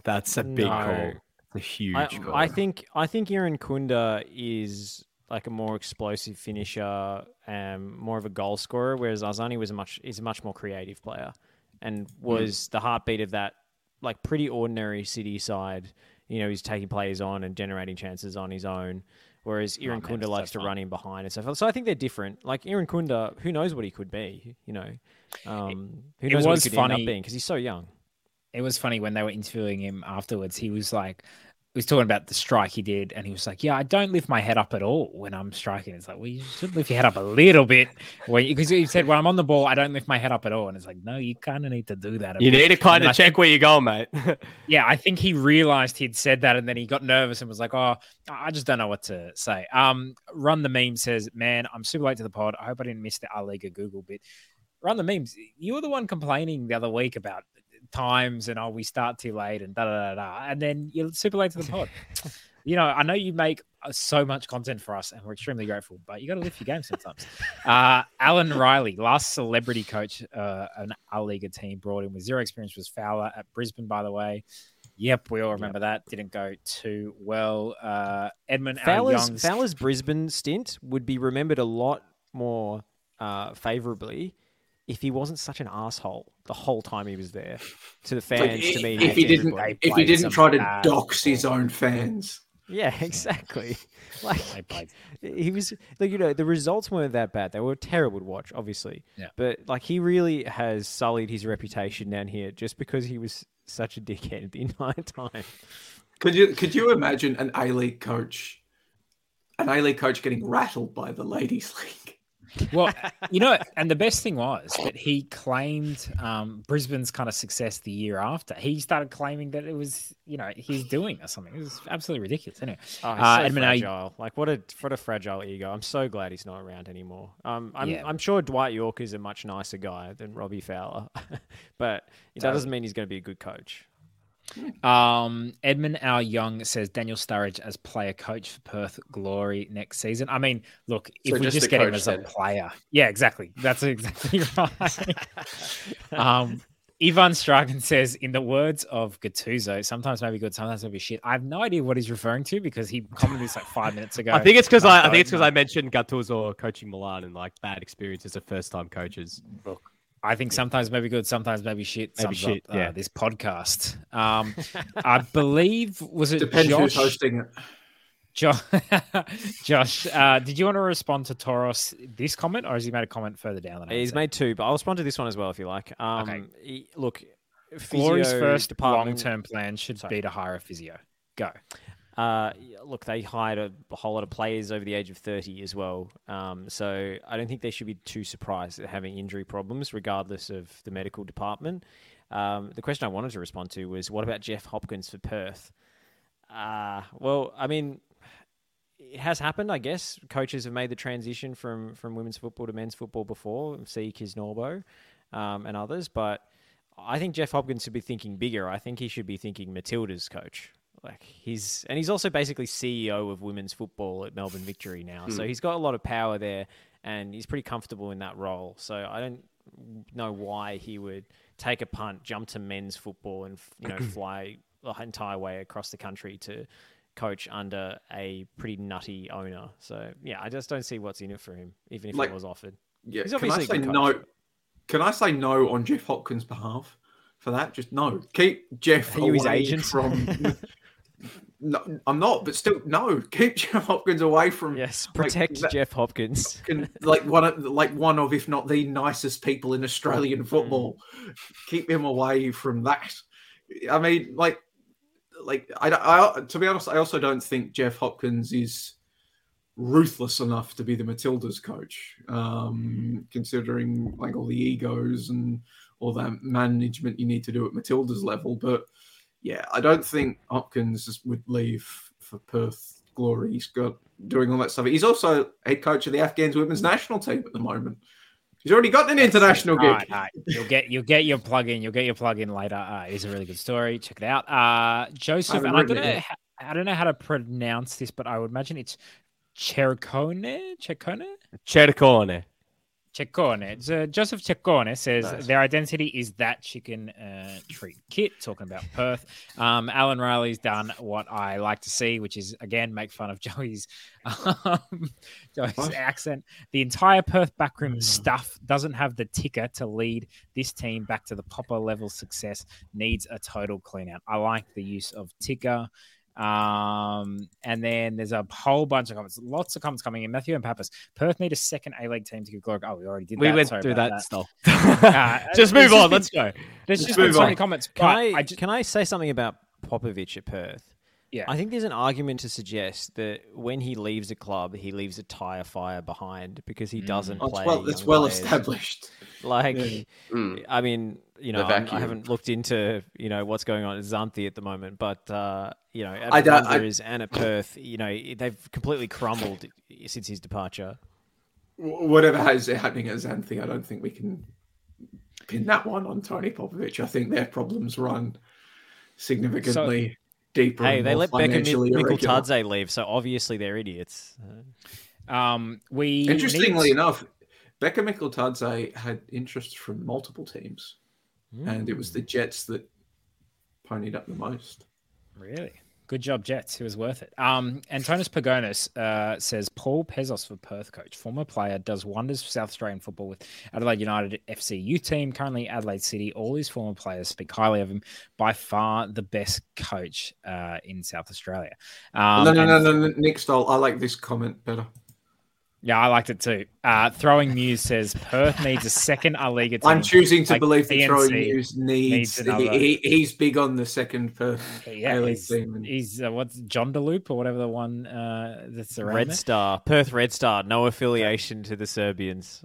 That's a big no. call. It's a huge I, call. I think I think Aaron Kunda is like a more explosive finisher, um, more of a goal scorer, whereas Arzani was a much is a much more creative player and was mm. the heartbeat of that like pretty ordinary City side. You know, he's taking players on and generating chances on his own, whereas Aaron oh, man, Kunda likes so to run in behind and so forth. So I think they're different. Like Aaron Kunda, who knows what he could be? You know, um, who it, knows it what he could funny. end up being because he's so young. It was funny when they were interviewing him afterwards. He was like, he was talking about the strike he did, and he was like, yeah, I don't lift my head up at all when I'm striking. It's like, well, you should lift your head up a little bit. Because he said, when I'm on the ball, I don't lift my head up at all. And it's like, no, you kind of need to do that. You bit. need to kind of check think, where you're going, mate. Yeah, I think he realized he'd said that, and then he got nervous and was like, oh, I just don't know what to say. Um, Run the Meme says, man, I'm super late to the pod. I hope I didn't miss the Allega Google bit. Run the Memes, you were the one complaining the other week about times and, oh, we start too late and da da da da, and then you're super late to the pod. You know, I know you make so much content for us and we're extremely grateful, but you got to lift your game sometimes. uh, Alan Riley, last celebrity coach uh, an A-League team brought in with zero experience was Fowler at Brisbane, by the way. Yep, we all remember yep. that. Didn't go too well. Uh, Edmund Fowler's, Young's... Fowler's Brisbane stint would be remembered a lot more uh, favourably if he wasn't such an asshole the whole time he was there to the fans, like, to me, if he didn't, if he didn't try to bad. dox his own fans, yeah, exactly. Like he was, like, you know, the results weren't that bad; they were terrible to watch, obviously. Yeah. But like, he really has sullied his reputation down here just because he was such a dickhead the entire time. Could you could you imagine an A-League coach, an A-League coach getting rattled by the Ladies League? Well, you know, and the best thing was that he claimed um, Brisbane's kind of success the year after. He started claiming that it was, you know, his doing or something. It was absolutely ridiculous, isn't it? Oh, he's uh, so Edmund fragile. A- like what a what a fragile ego. I'm so glad he's not around anymore. Um, I'm yeah. I'm sure Dwight Yorke is a much nicer guy than Robbie Fowler, but that so, doesn't mean he's going to be a good coach. Um, Edmund Al Young says Daniel Sturridge as player coach for Perth Glory next season. I mean, look, if so we just, just get him as a player, yeah, exactly. That's exactly right. um, Ivan Stragan says, in the words of Gattuso, sometimes maybe good, sometimes maybe shit. I have no idea what he's referring to because he commented this like five minutes ago. I think it's because I, I, I think it's because I mentioned Gattuso coaching Milan and like bad experiences of first-time coaches. Look. I think sometimes maybe good, sometimes maybe shit. Maybe shit. Up, uh, yeah. This podcast, um, I believe, was it depends Josh? Who's hosting it. Josh, Josh, uh, did you want to respond to Tauros this comment, or has he made a comment further down? Than He's made two, but I'll respond to this one as well if you like. Um, okay. He, look, Glory's first long-term plan should sorry. be to hire a physio. Go. Uh, look, they hired a, a whole lot of players over the age of thirty as well. Um, so I don't think they should be too surprised at having injury problems, regardless of the medical department. Um, the question I wanted to respond to was, what about Jeff Hopkins for Perth? Uh, well, I mean, it has happened, I guess. Coaches have made the transition from, from women's football to men's football before, see Kisnorbo um, and others. But I think Jeff Hopkins should be thinking bigger. I think he should be thinking Matilda's coach. Like he's and he's also basically C E O of women's football at Melbourne Victory now. Hmm. So he's got a lot of power there and he's pretty comfortable in that role. So I don't know why he would take a punt, jump to men's football and, you know, fly the entire way across the country to coach under a pretty nutty owner. So, yeah, I just don't see what's in it for him, even if like, it was offered. Yeah. He's obviously can I say no? Can I say no on Jeff Hopkins' behalf for that? Just no. Keep Jeff Are away you his agent? from... No, I'm not, but still, no. Keep Jeff Hopkins away from. Yes, protect like, Jeff Hopkins. Like one, of, like one of, if not the nicest people in Australian football. Mm. Keep him away from that. I mean, like, like I, I, to be honest, I also don't think Jeff Hopkins is ruthless enough to be the Matildas coach, um, considering like all the egos and all that management you need to do at Matildas level, but. Yeah, I don't think Hopkins would leave for Perth Glory. He's got doing all that stuff. He's also head coach of the Afghans women's national team at the moment. He's already got an international gig. All right, all right. You'll get you'll get your plug in. You'll get your plug in later. Uh, it's a really good story. Check it out. Uh, Joseph, I, and I don't know. How, I don't know how to pronounce this, but I would imagine it's Cercone. Cercone. Cercone. Ceccone. So Joseph Ceccone says nice. Their identity is that chicken uh, treat kit, talking about Perth. Um, Alan Riley's done what I like to see, which is, again, make fun of Joey's, um, Joey's accent. The entire Perth backroom stuff doesn't have the ticker to lead this team back to the popper level success, needs a total clean out. I like the use of ticker. Um, and then there's a whole bunch of comments, lots of comments coming in. Matthew and Pappas, Perth need a second A-League team to give glory. Oh, we already did we that. We went Sorry through that, that. stuff. uh, just move on. Been, let's go. There's just been so many comments. Can I, I just, can I say something about Popovich at Perth? Yeah. I think there's an argument to suggest that when he leaves a club, he leaves a tire fire behind because he doesn't mm. play. It's well, it's well established. Like, yeah. mm. I mean, you know, I, I haven't looked into, you know, what's going on at Xanthi at the moment, but, uh, you know, I don't, there I... is Anna Perth, you know, they've completely crumbled since his departure. Whatever is happening at Xanthi, I don't think we can pin that one on Tony Popovich. I think their problems run significantly so, deeper. Hey, they let Beckham Mikkel-Tadze leave, so obviously they're idiots. Um, we Interestingly need... enough, Beckham Mikkel-Tadze had interest from multiple teams, mm. and it was the Jets that ponied up the most. Really? Good job, Jets. It was worth it. Um, Antonis Pagonis uh, says, Paul Pezos for Perth coach, former player, does wonders for South Australian football with Adelaide United F C U team, currently Adelaide City. All his former players speak highly of him. By far the best coach uh, in South Australia. Um, no, no, and... no, no, no, Nick Stoll. I like this comment better. Yeah, I liked it too. Uh, Throwing News says Perth needs a second A-League team. I'm choosing to like believe that Throwing News needs. needs he, he's big on the second Perth yeah, A-League team. He's uh, what's John DeLupe or whatever the one uh, that's around Red there? Star, Perth Red Star, no affiliation to the Serbians.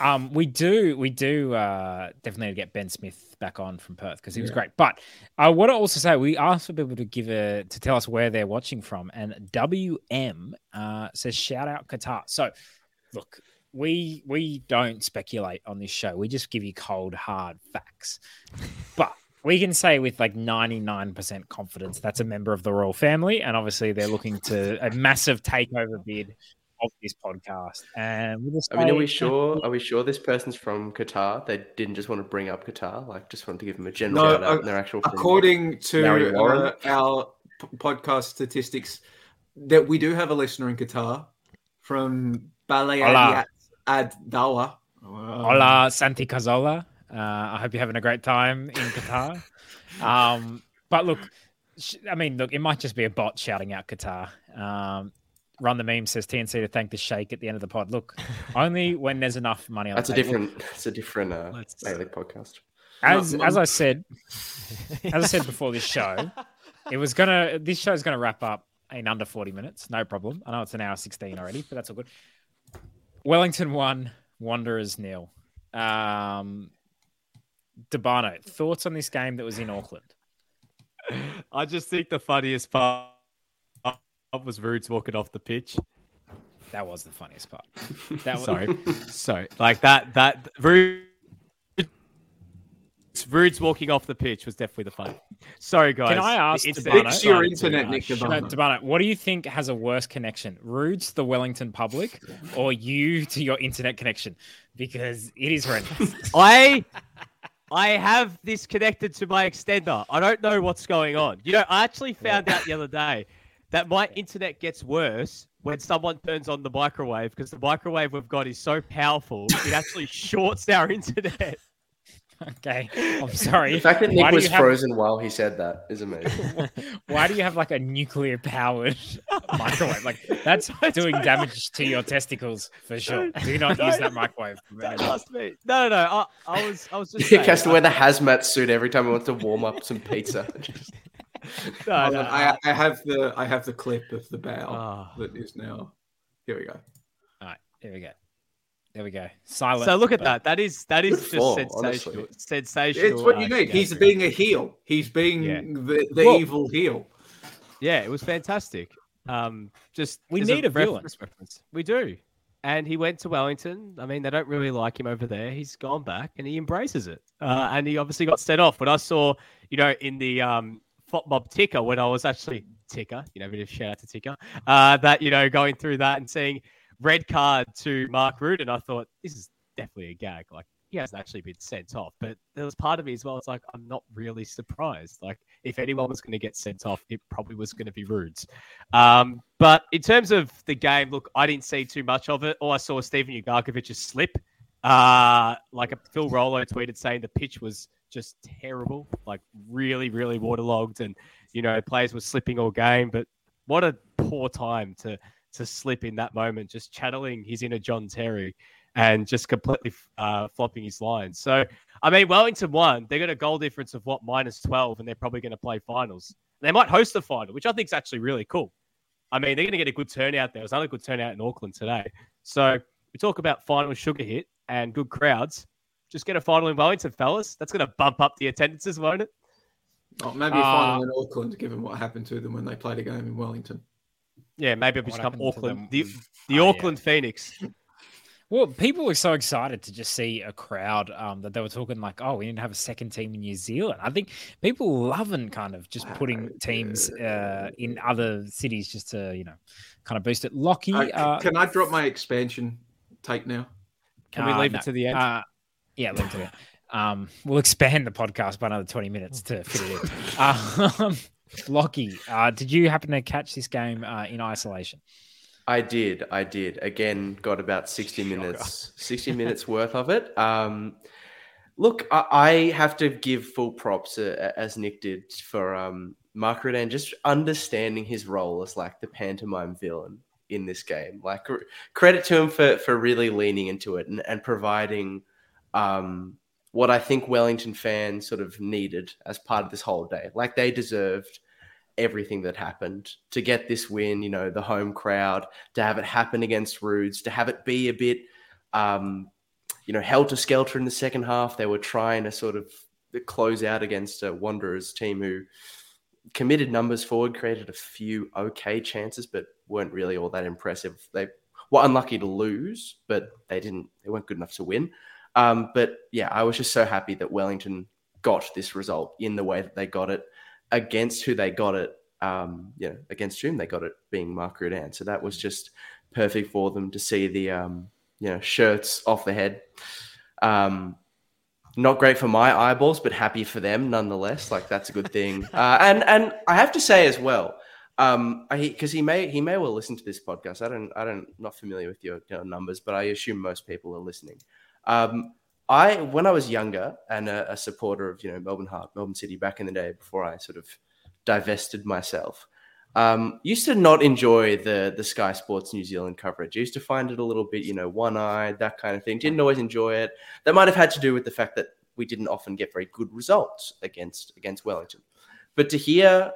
Um, we do, we do uh, definitely get Ben Smith back on from Perth because he yeah. was great. But I want to also say we asked for people to give a to tell us where they're watching from, and W M uh, says shout out Qatar. So, look, we we don't speculate on this show. We just give you cold, hard facts. But we can say with like ninety-nine percent confidence that's a member of the royal family. And obviously they're looking to a massive takeover bid of this podcast. And we'll just I mean, are we sure Are we sure this person's from Qatar? They didn't just want to bring up Qatar? Like, just wanted to give them a general no, shout out uh, in their actual According to uh, our p- podcast statistics, that we do have a listener in Qatar. From Balayadi Ad Dawa. Wow. Hola, Santi Cazorla. Uh, I hope you're having a great time in Qatar. um, but look, sh- I mean, look, it might just be a bot shouting out Qatar. Um, Run the Meme says T N C to thank the Sheikh at the end of the pod. Look, only when there's enough money on the table. That's a different. That's a different uh, A-League podcast. As as I said, as I said before this show, it was gonna. This show is gonna wrap up in under forty minutes, no problem. I know it's an hour sixteen already, but that's all good. Wellington won, Wanderers nil. Um, Debano, thoughts on this game that was in Auckland? I just think the funniest part was Roods walking off the pitch. That was the funniest part. That was... Sorry. Sorry. Like that, that Roods Roods walking off the pitch was definitely the fun. Sorry, guys. Can I ask it's Debano, fix your internet, Nick Debano. Debano, what do you think has a worse connection? Roods to the Wellington public or you to your internet connection? Because it is horrendous. I I have this connected to my extender. I don't know what's going on. You know, I actually found yeah. out the other day that my internet gets worse when someone turns on the microwave because the microwave we've got is so powerful, it actually shorts our internet. Okay, I'm sorry. The fact that Nick was have... frozen while he said that is amazing. Why do you have like a nuclear-powered microwave? Like that's doing damage to your testicles for sure. Do not use that microwave. Don't ask me. No, no, no. I, I was, I was just. Nick has to wear the hazmat suit every time he wants to warm up some pizza. Just... No, no, I, I have the, I have the clip of the bow oh. that is now. Here we go. All right, here we go. There we go. Silent. So look at but... that. That is that is Good just form, sensational. Honestly. Sensational. It's what you need. Uh, He's being a heel. He's being yeah. the, the well, evil heel. Yeah, it was fantastic. Um, just we need a, a villain. Reference. We do. And he went to Wellington. I mean, they don't really like him over there. He's gone back and he embraces it. Uh, and he obviously got set off. When I saw, you know, in the um, FotMob ticker, when I was actually ticker, you know, a bit of shout out to ticker, uh, that you know, going through that and seeing. Red card to Mark Rudin. I thought this is definitely a gag. Like he hasn't actually been sent off, but there was part of me as well. It's like I'm not really surprised. Like if anyone was going to get sent off, it probably was going to be Rudes. Um, but in terms of the game, look, I didn't see too much of it. All I saw was Stephen Ugarkovic's slip. Uh, like a Phil Rolo tweeted saying the pitch was just terrible. Like really, really waterlogged, and you know players were slipping all game. But what a poor time to. to slip in that moment, just channeling his inner John Terry and just completely uh, flopping his lines. So, I mean, Wellington won. They got a goal difference of, what, minus twelve, and they're probably going to play finals. They might host the final, which I think is actually really cool. I mean, they're going to get a good turnout there. There's another good turnout in Auckland today. So we talk about final sugar hit and good crowds. Just get a final in Wellington, fellas. That's going to bump up the attendances, won't it? Oh, maybe a uh, final in Auckland, given what happened to them when they played a game in Wellington. Yeah, maybe it'll become Auckland. The, the oh, Auckland yeah. Phoenix. Well, people were so excited to just see a crowd um, that they were talking like, oh, we didn't have a second team in New Zealand. I think people loving kind of just putting teams uh, in other cities just to, you know, kind of boost it. Lockie. Uh, uh, can I drop my expansion take now? Can uh, we leave no. it to the end? Uh, yeah, leave it to the end. Um, we'll expand the podcast by another twenty minutes to fit it in. Uh, Lockie, uh, did you happen to catch this game uh, in isolation? I did. I did. Again, got about sixty minutes, sixty minutes worth of it. Um, look, I, I have to give full props, uh, as Nick did, for um, Mark Redan just understanding his role as like the pantomime villain in this game. Like cr- credit to him for, for really leaning into it and, and providing um, what I think Wellington fans sort of needed as part of this whole day. Like they deserved everything that happened to get this win, you know, the home crowd, to have it happen against Roods, to have it be a bit, um, you know, helter-skelter in the second half. They were trying to sort of close out against a Wanderers team who committed numbers forward, created a few okay chances, but weren't really all that impressive. They were unlucky to lose, but they didn't, they weren't good enough to win. Um, but yeah, I was just so happy that Wellington got this result in the way that they got it, against who they got it, um, you know, against whom they got it, being Mark Rudan. So that was just perfect for them to see the, um, you know, shirts off the head. Um, not great for my eyeballs, but happy for them nonetheless. Like that's a good thing. Uh, and and I have to say as well, um, because he may he may well listen to this podcast. I don't I don't not familiar with your, your numbers, but I assume most people are listening. Um, I, when I was younger and a, a supporter of, you know, Melbourne Heart, Melbourne City back in the day before I sort of divested myself, um, used to not enjoy the the Sky Sports New Zealand coverage. I used to find it a little bit, you know, one-eyed, that kind of thing. Didn't always enjoy it. That might have had to do with the fact that we didn't often get very good results against against Wellington. But to hear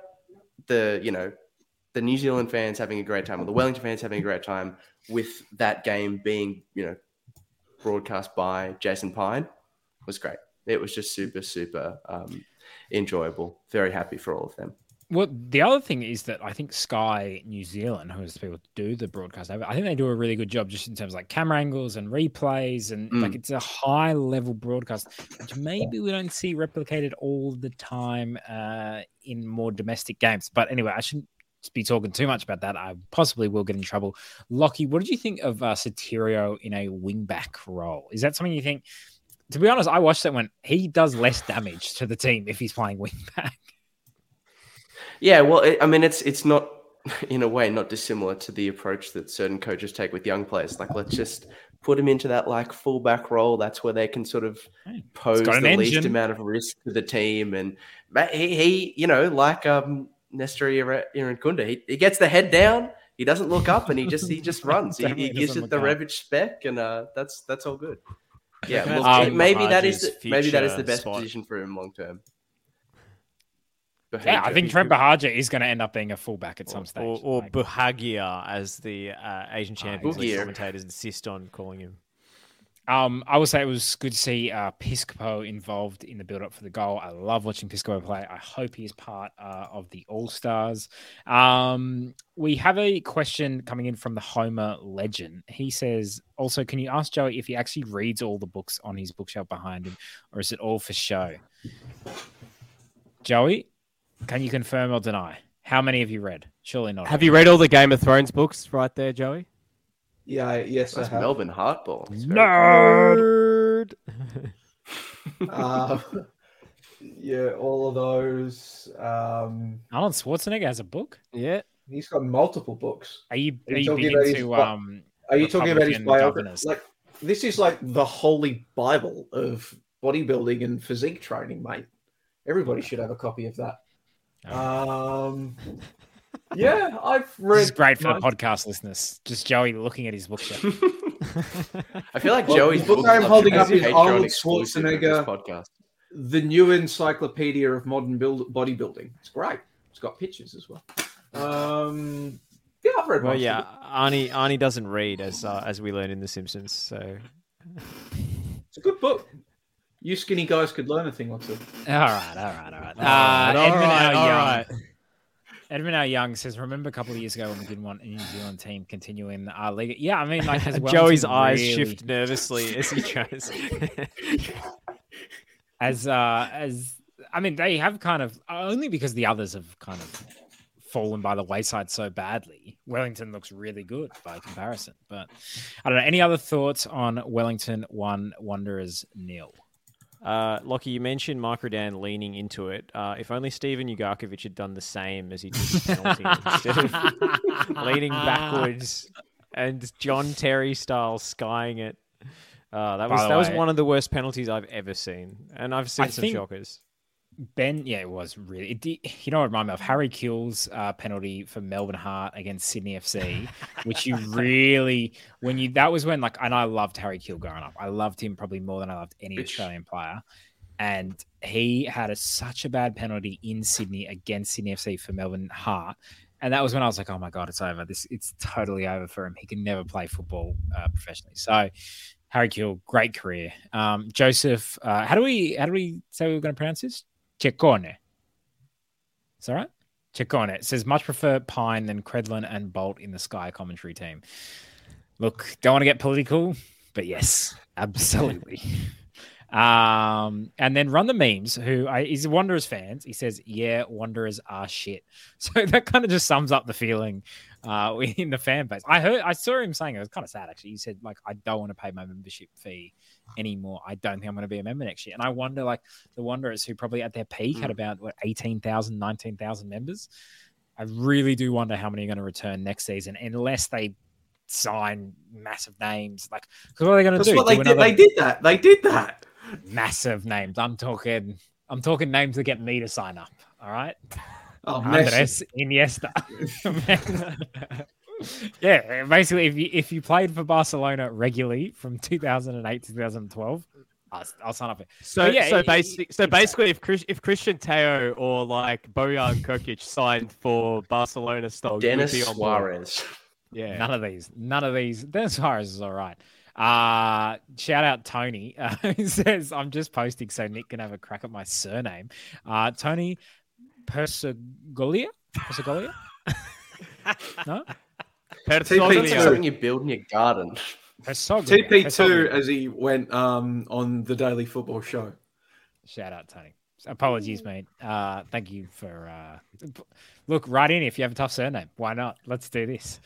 the, you know, the New Zealand fans having a great time or the Wellington fans having a great time with that game being, you know, broadcast by Jason Pine was great. It was just super, super um, enjoyable. Very happy for all of them. Well, the other thing is that I think Sky New Zealand, who is the people do the broadcast over, I think they do a really good job just in terms of like camera angles and replays, and mm. like it's a high level broadcast, which maybe we don't see replicated all the time uh, in more domestic games. But anyway, I shouldn't be talking too much about that. I possibly will get in trouble. Lockie, what did you think of uh, Sotirio in a wing-back role? Is that something you think... To be honest, I watched that when he does less damage to the team if he's playing wing-back. Yeah, well, it, I mean, it's it's not, in a way, not dissimilar to the approach that certain coaches take with young players. Like, let's just put him into that, like, full-back role. That's where they can sort of pose the engine. least amount of risk to the team. And he, he you know, like... um. Nestor Irankunde, he, he gets the head down, he doesn't look up, and he just he just runs. he, he gives it the Revit spec, and uh, that's that's all good. Yeah, look, um, maybe that is the, maybe that is the best spot. position for him long term. Yeah, I think Trent Bahagia is going to end up being a fullback at or, some stage, or, or like. Buhagia, as the uh, Asian Champions League commentators insist on calling him. Um, I will say it was good to see uh, Piscopo involved in the build-up for the goal. I love watching Piscopo play. I hope he is part uh, of the All-Stars. Um, we have a question coming in from the Homer Legend. He says, also, can you ask Joey if he actually reads all the books on his bookshelf behind him, or is it all for show? Joey, can you confirm or deny? How many have you read? Surely not. Have you read all the Game of Thrones books right there, Joey? Yeah, I, yes, That's I have. Melbourne Hardball. Nerd! uh, yeah, all of those. Um, Arnold Schwarzenegger has a book? Yeah. He's got multiple books. Are you, are you, talking, about his, to, um, are you talking about his biography? Like, this is like the holy Bible of bodybuilding and physique training, mate. Everybody should have a copy of that. Oh. Um... Yeah, I've read. It's great for the podcast listeners. Just Joey looking at his bookshelf. I feel like well, Joey's book I'm holding up is Arnold Schwarzenegger, podcast. The New Encyclopedia of Modern Build- Bodybuilding. It's great. It's got pictures as well. Um, yeah, I've read. Well, yeah, Arnie Arnie doesn't read, as uh, as we learned in The Simpsons. So it's a good book. You skinny guys could learn a thing or two. All right, all right, all right. Uh, all Edmund right, all Young. right. Edmund R. Young says, remember a couple of years ago when we didn't want a New Zealand team continuing our league? Yeah, I mean, like, as well. Joey's eyes really... shift nervously as he tries. as, uh, as, I mean, they have kind of, only because the others have kind of fallen by the wayside so badly. Wellington looks really good by comparison. But I don't know. Any other thoughts on Wellington one, Wanderers nil? Uh, Lockie, you mentioned Microdan leaning into it. Uh, if only Stephen Ugarkovic had done the same as he did the penalty instead of leaning backwards and John Terry style skying it. Uh, that was that way, was one of the worst penalties I've ever seen, and I've seen I some shockers. Ben, yeah, it was really. It did, you know what it reminded me of? Harry Kill's uh, penalty for Melbourne Heart against Sydney F C, which you really, when you, that was when, like, and I loved Harry Kill growing up. I loved him probably more than I loved any Australian player. And he had a, such a bad penalty in Sydney against Sydney F C for Melbourne Heart. And that was when I was like, oh my God, it's over. This, it's totally over for him. He can never play football uh, professionally. So, Harry Kill, great career. Um, Joseph, uh, how do we, how do we say we were going to pronounce this? Ciccone. Is that right? Ciccone. It says, much prefer Pine than Credlin and Bolt in the Sky commentary team. Look, don't want to get political, but yes, absolutely. um, and then Run the Memes, who I, he's Wanderers fans. He says, yeah, Wanderers are shit. So that kind of just sums up the feeling uh, in the fan base. I heard, I saw him saying, it was kind of sad, actually. He said, like, I don't want to pay my membership fee anymore. I don't think I'm going to be a member next year. And I wonder, like, the Wanderers, who probably at their peak mm. had about what eighteen thousand, nineteen thousand members. I really do wonder how many are going to return next season, unless they sign massive names. Like, because what are they going to do? What they, do did, they did that. They did that. Massive names. I'm talking. I'm talking names that get me to sign up. All right. Oh, Andres Iniesta. Yeah, basically, if you if you played for Barcelona regularly from two thousand eight to two thousand twelve, I'll, I'll sign up. So, yeah, so, it, basi- it, so exactly. basically, if Chris, if Christian Teo or like Bojan Kirkic signed for Barcelona, style, Denis be on Suarez. Yeah, none of these, none of these. Denis Suarez is all right. Uh, shout out Tony. Uh, he says, "I'm just posting so Nick can have a crack at my surname." Uh, Tony Persegolia. Persegolia. No. T P two is something you build in your garden. T P two, as he went um, on the Daily Football Show. Shout out, Tony. Apologies, mate. Uh, thank you for... Uh... Look, write in if you have a tough surname. Why not? Let's do this.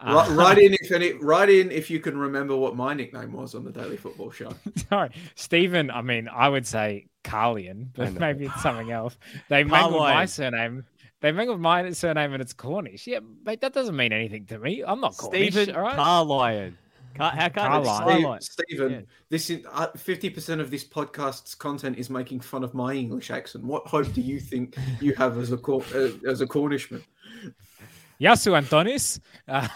Uh... Write in if any. Write in if you can remember what my nickname was on the Daily Football Show. Sorry. Stephen, I mean, I would say Carlian, but maybe it's something else. They mangled my surname... They mangled my surname and it's Cornish. Yeah, mate, that doesn't mean anything to me. I'm not Cornish. Stephen right? Carlion. Car- how Carlion. Stephen, yeah. This is uh, fifty percent of this podcast's content is making fun of my English accent. What hope do you think you have as a Cor- uh, as a Cornishman? Yasu Antonis uh,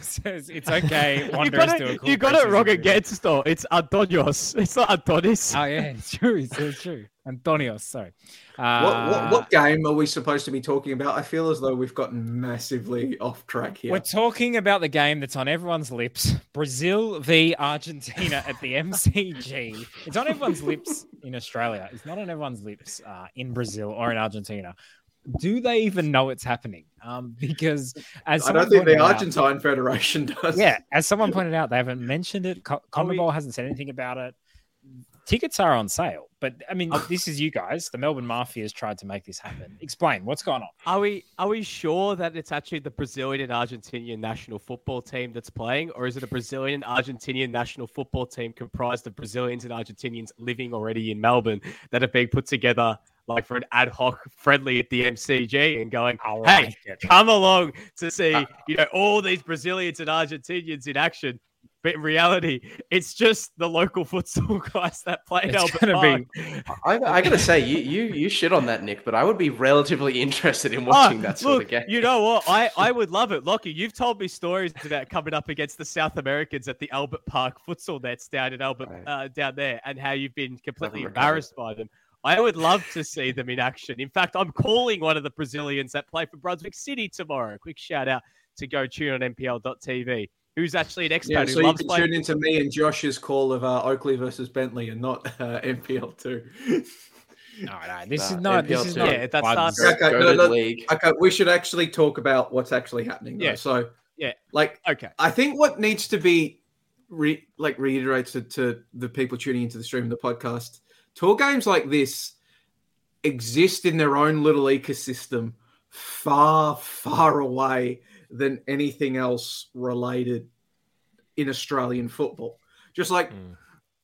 says it's okay. You got it, you got it wrong against though. It's Antonios. It's not Antonis. Oh yeah, it's true. It's, it's true. Antonios. Sorry. Uh, what, what, what game are we supposed to be talking about? I feel as though we've gotten massively off track here. We're talking about the game that's on everyone's lips: Brazil v Argentina at the M C G. It's on everyone's lips in Australia. It's not on everyone's lips uh, in Brazil or in Argentina. Do they even know it's happening? Um, because as I don't think the Argentine out, Federation does. Yeah, as someone pointed out, they haven't mentioned it. Co- CONMEBOL we... hasn't said anything about it. Tickets are on sale, but I mean, this is you guys. The Melbourne Mafia has tried to make this happen. Explain what's going on. Are we are we sure that it's actually the Brazilian and Argentinian national football team that's playing, or is it a Brazilian and Argentinian national football team comprised of Brazilians and Argentinians living already in Melbourne that are being put together? Like for an ad hoc friendly at the M C G and going, hey, come along to see, you know, all these Brazilians and Argentinians in action. But in reality, it's just the local futsal guys that play it's Albert Park. Be... I, I gotta say, you you you shit on that, Nick. But I would be relatively interested in watching oh, that sort look, of game. You know what? I, I would love it, Lockie. You've told me stories about coming up against the South Americans at the Albert Park futsal nets down in Albert right. uh, down there, and how you've been completely embarrassed by them. I would love to see them in action. In fact, I'm calling one of the Brazilians that play for Brunswick City tomorrow. Quick shout out to go tune on N P L dot T V. Who's actually an expat yeah, so who loves playing. So you can tune into me and Josh's call of uh, Oakley versus Bentley and not uh, N P L two. No, no, this uh, is not. This is not. Yeah, that's not. Okay, no, no, okay, we should actually talk about what's actually happening. Though. Yeah. So yeah, like okay, I think what needs to be re- like reiterated to the people tuning into the stream and the podcast. Tour games like this exist in their own little ecosystem, far, far away than anything else related in Australian football. Just like mm.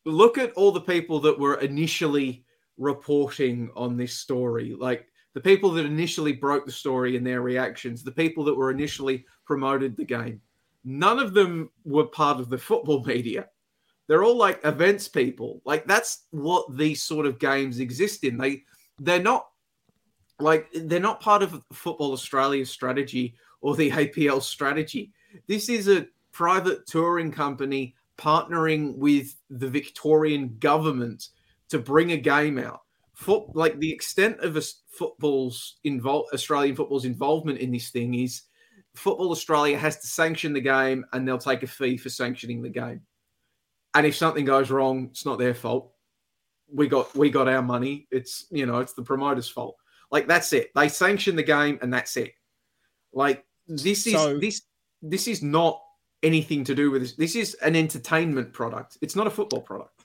look at all the people that were initially reporting on this story, like the people that initially broke the story and their reactions, the people that were initially promoted the game, none of them were part of the football media. They're all like events people. Like that's what these sort of games exist in. They, they're not like, they're not part of Football Australia's strategy or the A P L strategy. This is a private touring company partnering with the Victorian government to bring a game out. For, like the extent of a football's invol- Australian football's involvement in this thing is Football Australia has to sanction the game and they'll take a fee for sanctioning the game. And if something goes wrong, it's not their fault. We got we got our money. It's, you know, it's the promoter's fault. Like that's it. They sanction the game and that's it. Like this is so, this this is not anything to do with this. This is an entertainment product. It's not a football product.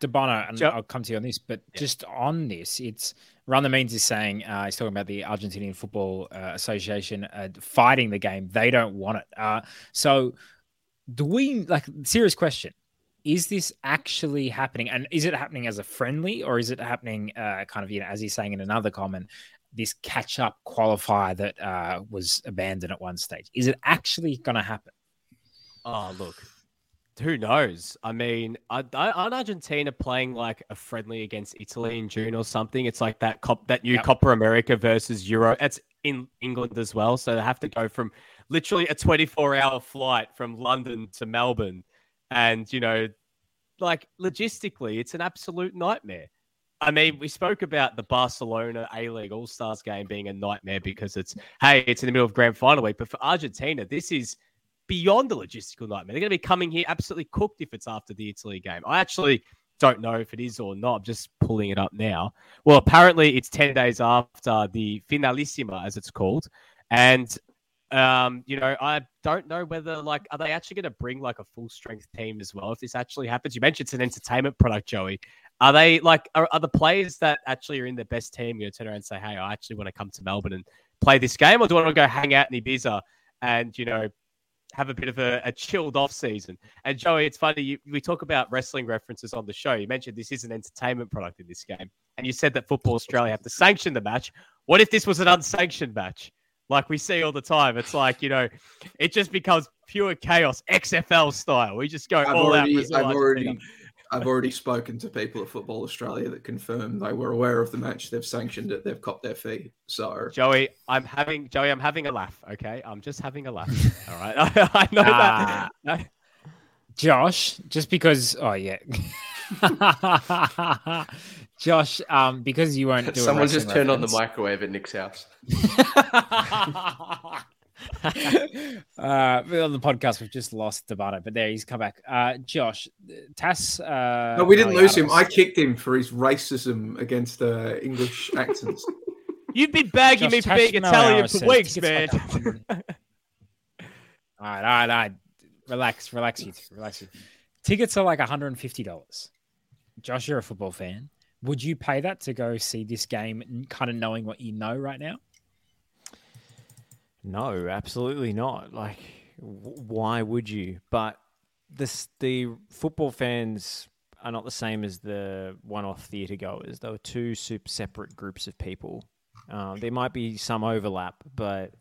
Debono, and I'll come to you on this, but yeah. just on this, it's Run the Means is saying uh, he's talking about the Argentinian Football uh, Association uh, fighting the game. They don't want it. Uh, so, do we like serious question? Is this actually happening? And is it happening as a friendly, or is it happening uh, kind of, you know, as he's saying in another comment, this catch up qualifier that uh, was abandoned at one stage? Is it actually going to happen? Oh, look. Who knows? I mean, aren't Argentina playing like a friendly against Italy in June or something? It's like that cop, that new yep. Copa America versus Euro. That's in England as well. So they have to go from literally a twenty-four hour flight from London to Melbourne. And, you know, like logistically, it's an absolute nightmare. I mean, we spoke about the Barcelona A-League All-Stars game being a nightmare because it's, hey, it's in the middle of grand final week. But for Argentina, this is beyond the logistical nightmare. They're going to be coming here absolutely cooked if it's after the Italy game. I actually don't know if it is or not. I'm just pulling it up now. Well, apparently it's ten days after the Finalissima, as it's called. And, um, you know, I don't know whether, like, are they actually going to bring, like, a full-strength team as well if this actually happens? You mentioned it's an entertainment product, Joey. Are they, like, are, are the players that actually are in the best team going to turn around and say, hey, I actually want to come to Melbourne and play this game? Or do I want to go hang out in Ibiza and, you know, have a bit of a, a chilled off season? And Joey, it's funny. You, we talk about wrestling references on the show. You mentioned this is an entertainment product in this game. And you said that Football Australia have to sanction the match. What if this was an unsanctioned match? Like we see all the time. It's like, you know, it just becomes pure chaos, X F L style. We just go I've all already, out. I've already, I've already spoken to people at Football Australia that confirmed they were aware of the match. They've sanctioned it. They've copped their fee. So Joey, I'm having Joey, I'm having a laugh. Okay, I'm just having a laugh. All right, I, I know uh, that. No. Josh, just because. Oh yeah. Josh, um, because you won't do it. Someone just turned reference. on the microwave at Nick's house. uh, on the podcast, we've just lost Debono, but there he's come back. Uh, Josh, Tass. Uh, no, we didn't lose him. I kicked him for his racism against uh, English accents. You've been bagging Josh, me for being Italian for weeks, man. all right, all right, all right. Relax, relax, you, relax. You. Tickets are like one hundred fifty dollars. Josh, you're a football fan. Would you pay that to go see this game, kind of knowing what you know right now? No, absolutely not. Like, w- why would you? But this, the football fans are not the same as the one-off theatre goers. They were two super separate groups of people. Um, there might be some overlap, but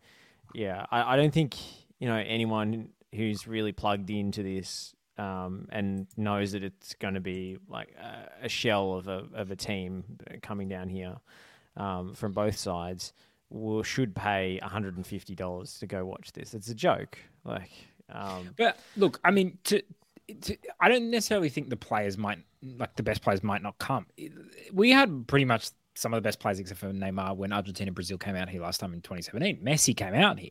yeah, I, I don't think, you know, anyone who's really plugged into this Um, and knows that it's going to be like a, a shell of a of a team coming down here um, from both sides, will should pay one hundred fifty dollars to go watch this. It's a joke, like. Um, but look, I mean, to, to, I don't necessarily think the players might, like the best players might not come. We had pretty much some of the best players except for Neymar when Argentina and Brazil came out here last time in twenty seventeen. Messi came out here.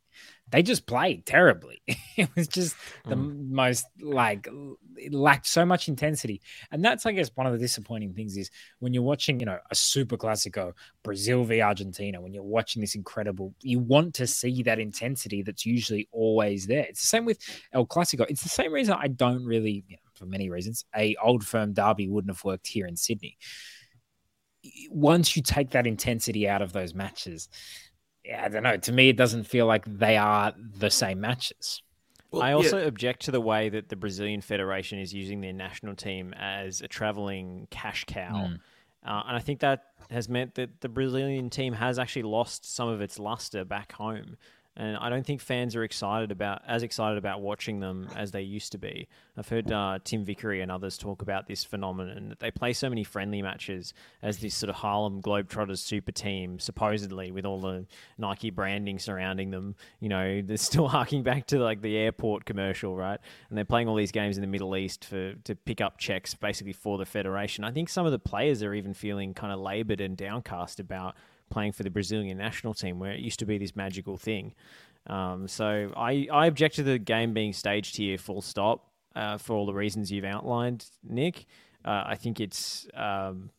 They just played terribly. It was just the mm. most, like, it lacked so much intensity. And that's, I guess, one of the disappointing things is when you're watching, you know, a Super Classico, Brazil v Argentina, when you're watching this incredible, you want to see that intensity that's usually always there. It's the same with El Clasico. It's the same reason I don't really, you know, for many reasons, a old firm derby wouldn't have worked here in Sydney. Once you take that intensity out of those matches, yeah, I don't know. To me, it doesn't feel like they are the same matches. Well, I also yeah. object to the way that the Brazilian Federation is using their national team as a traveling cash cow. Mm. Uh, and I think that has meant that the Brazilian team has actually lost some of its luster back home. And I don't think fans are excited about as excited about watching them as they used to be. I've heard uh, Tim Vickery and others talk about this phenomenon that they play so many friendly matches as this sort of Harlem Globetrotters super team, supposedly with all the Nike branding surrounding them. You know, they're still harking back to like the airport commercial, right? And they're playing all these games in the Middle East for to pick up checks basically for the federation. I think some of the players are even feeling kind of laboured and downcast about playing for the Brazilian national team where it used to be this magical thing. Um, so I, I object to the game being staged here, full stop, uh, for all the reasons you've outlined, Nick. Uh, I think it's um,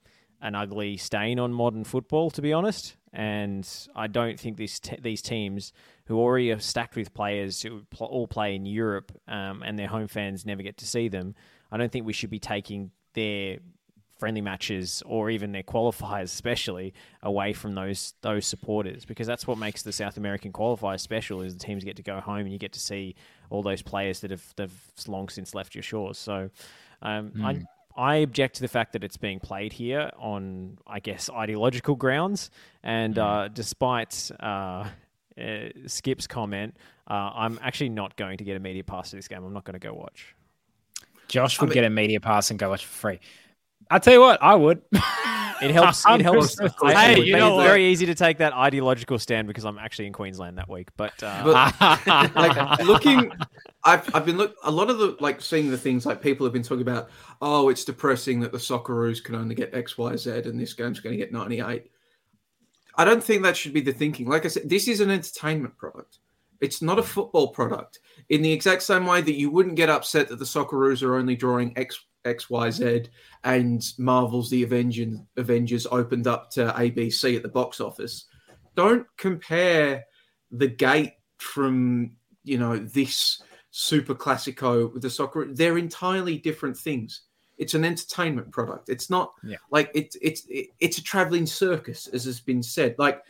an ugly stain on modern football, to be honest. And I don't think these te- these teams who already are stacked with players who pl- all play in Europe um, and their home fans never get to see them, I don't think we should be taking their friendly matches or even their qualifiers especially away from those those supporters, because that's what makes the South American qualifiers special is the teams get to go home and you get to see all those players that have they've long since left your shores. So um, mm. I I object to the fact that it's being played here on, I guess, ideological grounds. And mm. uh, despite uh, uh, Skip's comment, uh, I'm actually not going to get a media pass to this game. I'm not going to go watch. Josh would I mean- get a media pass and go watch for free. I tell you what, I would. It helps. It helps. Hey, you know, it's what? Very easy to take that ideological stand because I'm actually in Queensland that week. But, uh... but like, looking, I've I've been look a lot of the like seeing the things like people have been talking about. Oh, it's depressing that the Socceroos can only get X, Y, Z, and this game's going to get ninety-eight. I don't think that should be the thinking. Like I said, this is an entertainment product. It's not a football product. In the exact same way that you wouldn't get upset that the Socceroos are only drawing X. X Y Z and Marvel's The Avengers, Avengers opened up to A B C at the box office. Don't compare the gate from, you know, this Super Classico with the soccer. They're entirely different things. It's an entertainment product. It's not yeah. like it's it's it's a traveling circus, as has been said. Like,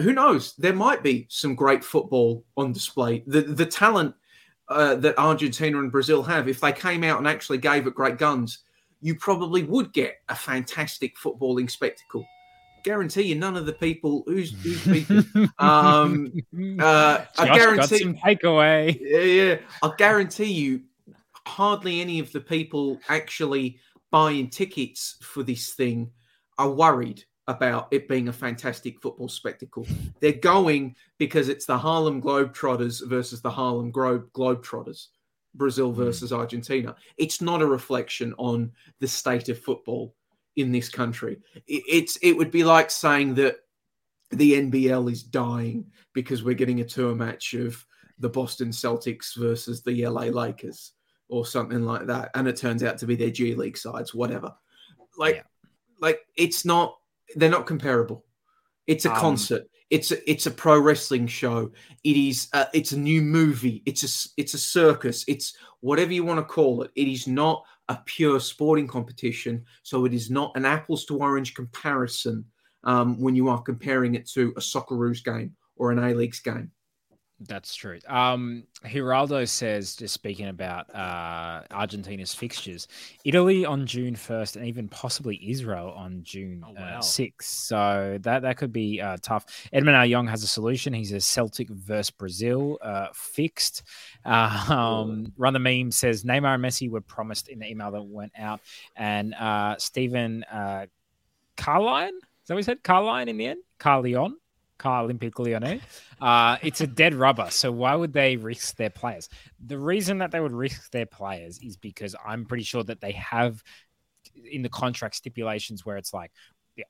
who knows? There might be some great football on display. The the talent Uh, that Argentina and Brazil have, if they came out and actually gave it great guns, you probably would get a fantastic footballing spectacle. Guarantee you none of the people who's, who's people. Um, uh, I guarantee some takeaway. Yeah, yeah. I guarantee you hardly any of the people actually buying tickets for this thing are worried about it being a fantastic football spectacle. They're going because it's the Harlem Globetrotters versus the Harlem Globe Globetrotters, Brazil versus Argentina. It's not a reflection on the state of football in this country. It, it's it would be like saying that the N B L is dying because we're getting a tour match of the Boston Celtics versus the L A Lakers or something like that, and it turns out to be their G League sides, whatever. Like, yeah. like it's not. They're not comparable. It's a um, concert. It's a, it's a pro wrestling show. It is. A, it's a new movie. It's a it's a circus. It's whatever you want to call it. It is not a pure sporting competition. So it is not an apples to orange comparison um, when you are comparing it to a Socceroos game or an A-Leagues game. That's true. Um, Geraldo says, just speaking about uh, Argentina's fixtures, Italy on June first and even possibly Israel on June oh, wow. uh, sixth. So that, that could be uh, tough. Edmund R. Young has a solution. He says Celtic versus Brazil uh, fixed. Uh, um, Run the Meme says Neymar and Messi were promised in the email that went out. And uh, Stephen uh, Carline, is that what he said? Carline in the end? Carleon? Kyle Impiglione. Uh, it's a dead rubber, so why would they risk their players? The reason that they would risk their players is because I'm pretty sure that they have in the contract stipulations where it's like,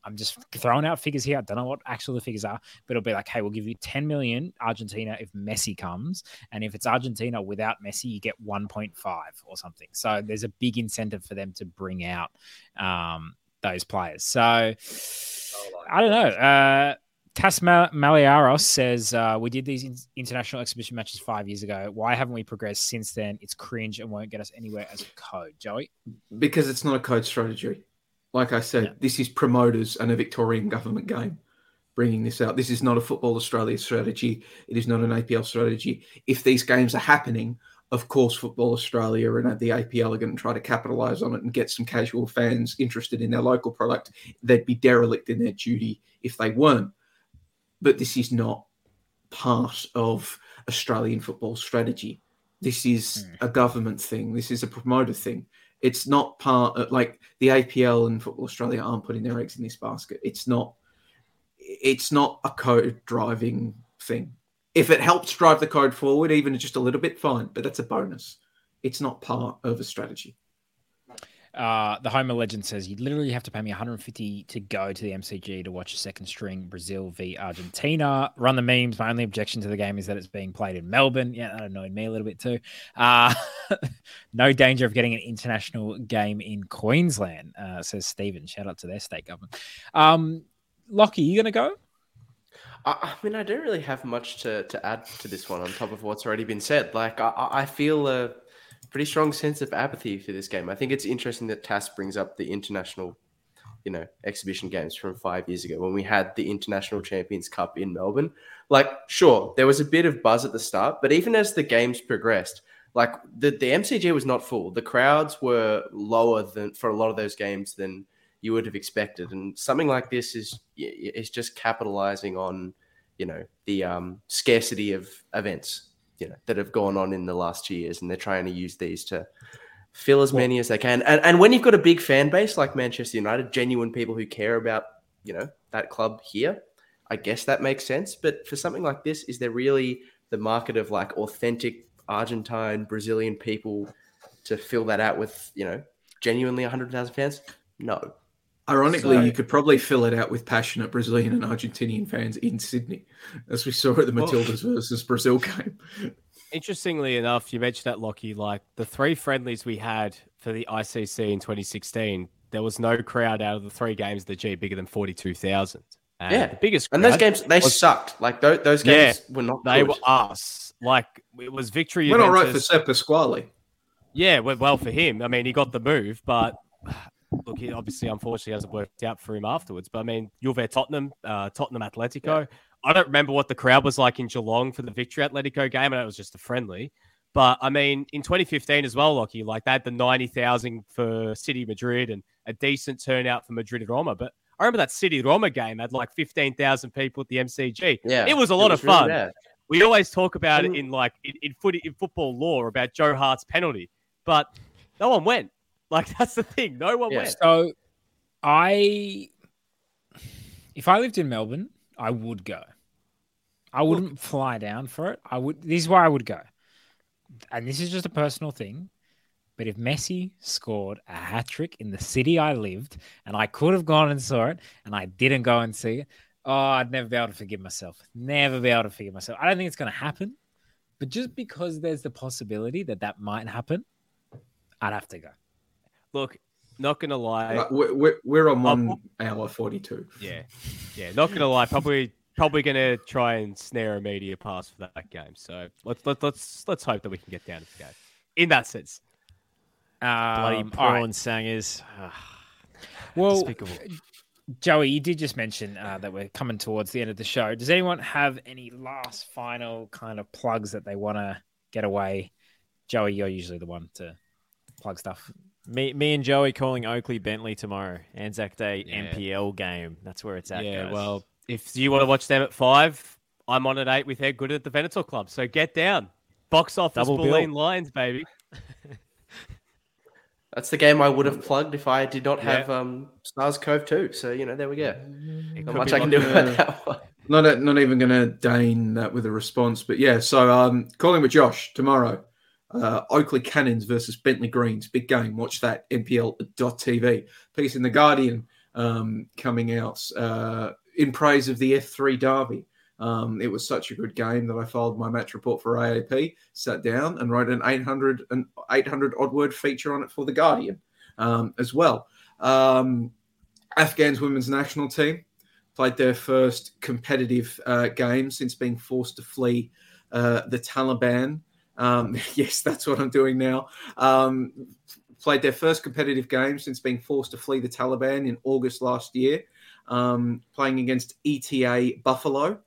I'm just throwing out figures here. I don't know what actually the figures are, but it'll be like, hey, we'll give you ten million Argentina if Messi comes. And if it's Argentina without Messi, you get one point five or something. So there's a big incentive for them to bring out um, those players. So I don't know. Uh, Tas Maliaros says, uh, we did these international exhibition matches five years ago. Why haven't we progressed since then? It's cringe and won't get us anywhere as a code. Joey? Because it's not a code strategy. Like I said, yeah. This is promoters and a Victorian government game bringing this out. This is not a Football Australia strategy. It is not an A P L strategy. If these games are happening, of course, Football Australia and the A P L are going to try to capitalise on it and get some casual fans interested in their local product. They'd be derelict in their duty if they weren't. But this is not part of Australian football strategy. This is mm. a government thing. This is a promoter thing. It's not part of, like, the A P L and Football Australia aren't putting their eggs in this basket. It's not it's not a code-driving thing. If it helps drive the code forward, even just a little bit, fine, but that's a bonus. It's not part of a strategy. Uh, the Homer Legend says, you literally have to pay me one hundred fifty dollars to go to the M C G to watch a second string Brazil v Argentina. Run the memes. My only objection to the game is that it's being played in Melbourne. Yeah, that annoyed me a little bit too. Uh, no danger of getting an international game in Queensland, uh, says Stephen. Shout out to their state government. Um, Lockie, you going to go? I, I mean, I don't really have much to, to add to this one on top of what's already been said. Like, I, I feel... Uh... pretty strong sense of apathy for this game. I think it's interesting that Tass brings up the international, you know, exhibition games from five years ago when we had the International Champions Cup in Melbourne. Like, sure, there was a bit of buzz at the start, but even as the games progressed, like the, the M C G was not full. The crowds were lower than for a lot of those games than you would have expected. And something like this is is just capitalizing on, you know, the um, scarcity of events. You know, that have gone on in the last two years, and they're trying to use these to fill as many as they can. And and when you've got a big fan base like Manchester United, genuine people who care about, you know, that club here, I guess that makes sense. But for something like this, is there really the market of like authentic Argentine, Brazilian people to fill that out with, you know, genuinely one hundred thousand fans? No. Ironically, so, you could probably fill it out with passionate Brazilian and Argentinian fans in Sydney, as we saw at the Matildas well, versus Brazil game. Interestingly enough, you mentioned that, Lockie, like the three friendlies we had for the I C C in twenty sixteen, there was no crowd out of the three games that G bigger than forty-two thousand. Yeah, the biggest crowd. And those games, they was, sucked. Like those, those games yeah, were not They good. were us. Like it was victory. We're not right for Sepp Pasquale. Yeah, well for him. I mean, he got the move, but... Look, it obviously, unfortunately, hasn't worked out for him afterwards. But, I mean, Juve Tottenham, uh, Tottenham Atletico. Yeah. I don't remember what the crowd was like in Geelong for the Victory Atletico game. I know it was just a friendly. But, I mean, in twenty fifteen as well, Lockie, like, they had the ninety thousand for City Madrid and a decent turnout for Madrid-Roma. But I remember that City-Roma game had, like, fifteen thousand people at the M C G. Yeah, it was a lot was of fun. Really we always talk about it in, like, in, in, foot, in football lore about Joe Hart's penalty. But no one went. Like, that's the thing. No one yeah. went. So I, if I lived in Melbourne, I would go. I wouldn't Look. fly down for it. I would. This is where I would go. And this is just a personal thing. But if Messi scored a hat-trick in the city I lived, and I could have gone and saw it, and I didn't go and see it, oh, I'd never be able to forgive myself. Never be able to forgive myself. I don't think it's going to happen. But just because there's the possibility that that might happen, I'd have to go. Look, not going to lie. We're, we're on one um, hour forty-two. Yeah. Yeah. Not going to lie. Probably probably going to try and snare a media pass for that game. So let's, let, let's, let's hope that we can get down to the game in that sense. Um, Bloody prawn right. sangers. Well, despicable. Joey, you did just mention uh, that we're coming towards the end of the show. Does anyone have any last final kind of plugs that they want to get away? Joey, you're usually the one to plug stuff. Me, me and Joey calling Oakley Bentley tomorrow. Anzac Day yeah. M P L game. That's where it's at, yeah, guys. Well, if you want to watch them at five, I'm on at eight with Ed Good at the Venator Club. So get down. Box office, Bulleen Lions, baby. That's the game I would have plugged if I did not have yeah. um, Stars Cove two. So, you know, there we go. Not much I can do about that one. Not not even going to deign that with a response, but yeah. So um, calling with Josh tomorrow, uh, Oakley Cannons versus Bentley Greens, big game. Watch that N P L dot T V piece in the Guardian um, coming out uh, in praise of the F three derby. Um, it was such a good game that I filed my match report for A A P, sat down and wrote an eight hundred odd word feature on it for the Guardian um, as well. Um, Afghan's women's national team played their first competitive uh, game since being forced to flee uh, the Taliban. Um, yes, that's what I'm doing now. Um, played their first competitive game since being forced to flee the Taliban in August last year, um, playing against E T A Buffalo.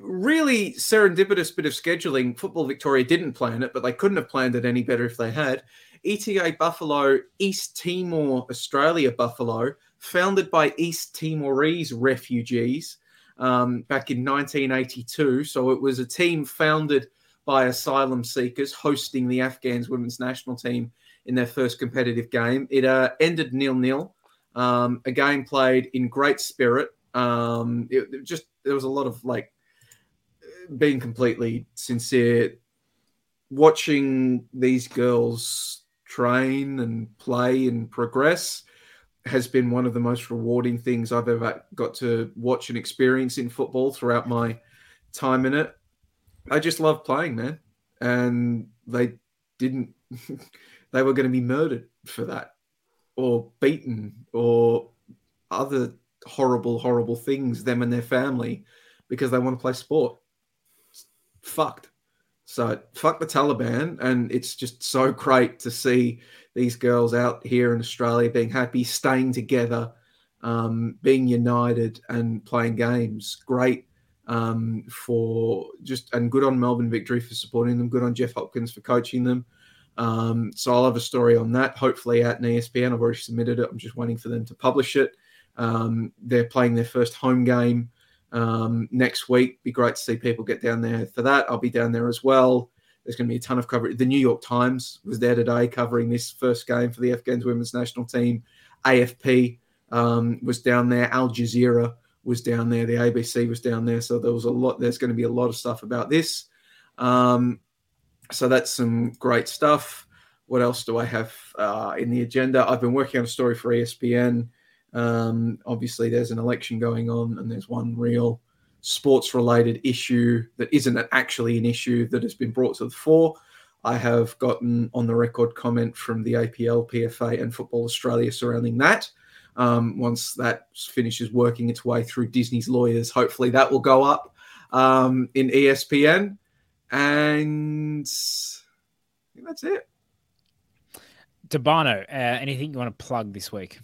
Really serendipitous bit of scheduling. Football Victoria didn't plan it, but they couldn't have planned it any better if they had. E T A Buffalo, East Timor, Australia Buffalo, founded by East Timorese refugees um, back in nineteen eighty-two. So it was a team founded by asylum seekers hosting the Afghans women's national team in their first competitive game. It uh, ended nil-nil, um, a game played in great spirit. Um, it, it just there was a lot of like, being completely sincere, watching these girls train and play and progress has been one of the most rewarding things I've ever got to watch and experience in football throughout my time in it. I just love playing, man. And they didn't, they were going to be murdered for that or beaten or other horrible, horrible things, them and their family, because they want to play sport. Fucked. So fuck the Taliban. And it's just so great to see these girls out here in Australia being happy, staying together, um, being united and playing games. Great um, for just, and good on Melbourne Victory for supporting them. Good on Jeff Hopkins for coaching them. Um, so I'll have a story on that, hopefully out in E S P N. I've already submitted it. I'm just waiting for them to publish it. Um, they're playing their first home game Um, next week. Be great to see people get down there for that. I'll be down there as well. There's going to be a ton of coverage. The New York Times was there today covering this first game for the Afghans women's national team. A F P um, was down there. Al Jazeera was down there. The A B C was down there. So there was a lot. There's going to be a lot of stuff about this. Um, so that's some great stuff. What else do I have uh, in the agenda? I've been working on a story for E S P N. Um, obviously there's an election going on and there's one real sports related issue that isn't actually an issue that has been brought to the fore. I have gotten on the record comment from the A P L, P F A and Football Australia surrounding that. Um, once that finishes working its way through Disney's lawyers, hopefully that will go up um, in E S P N. And I think that's it. Debano, uh, anything you want to plug this week?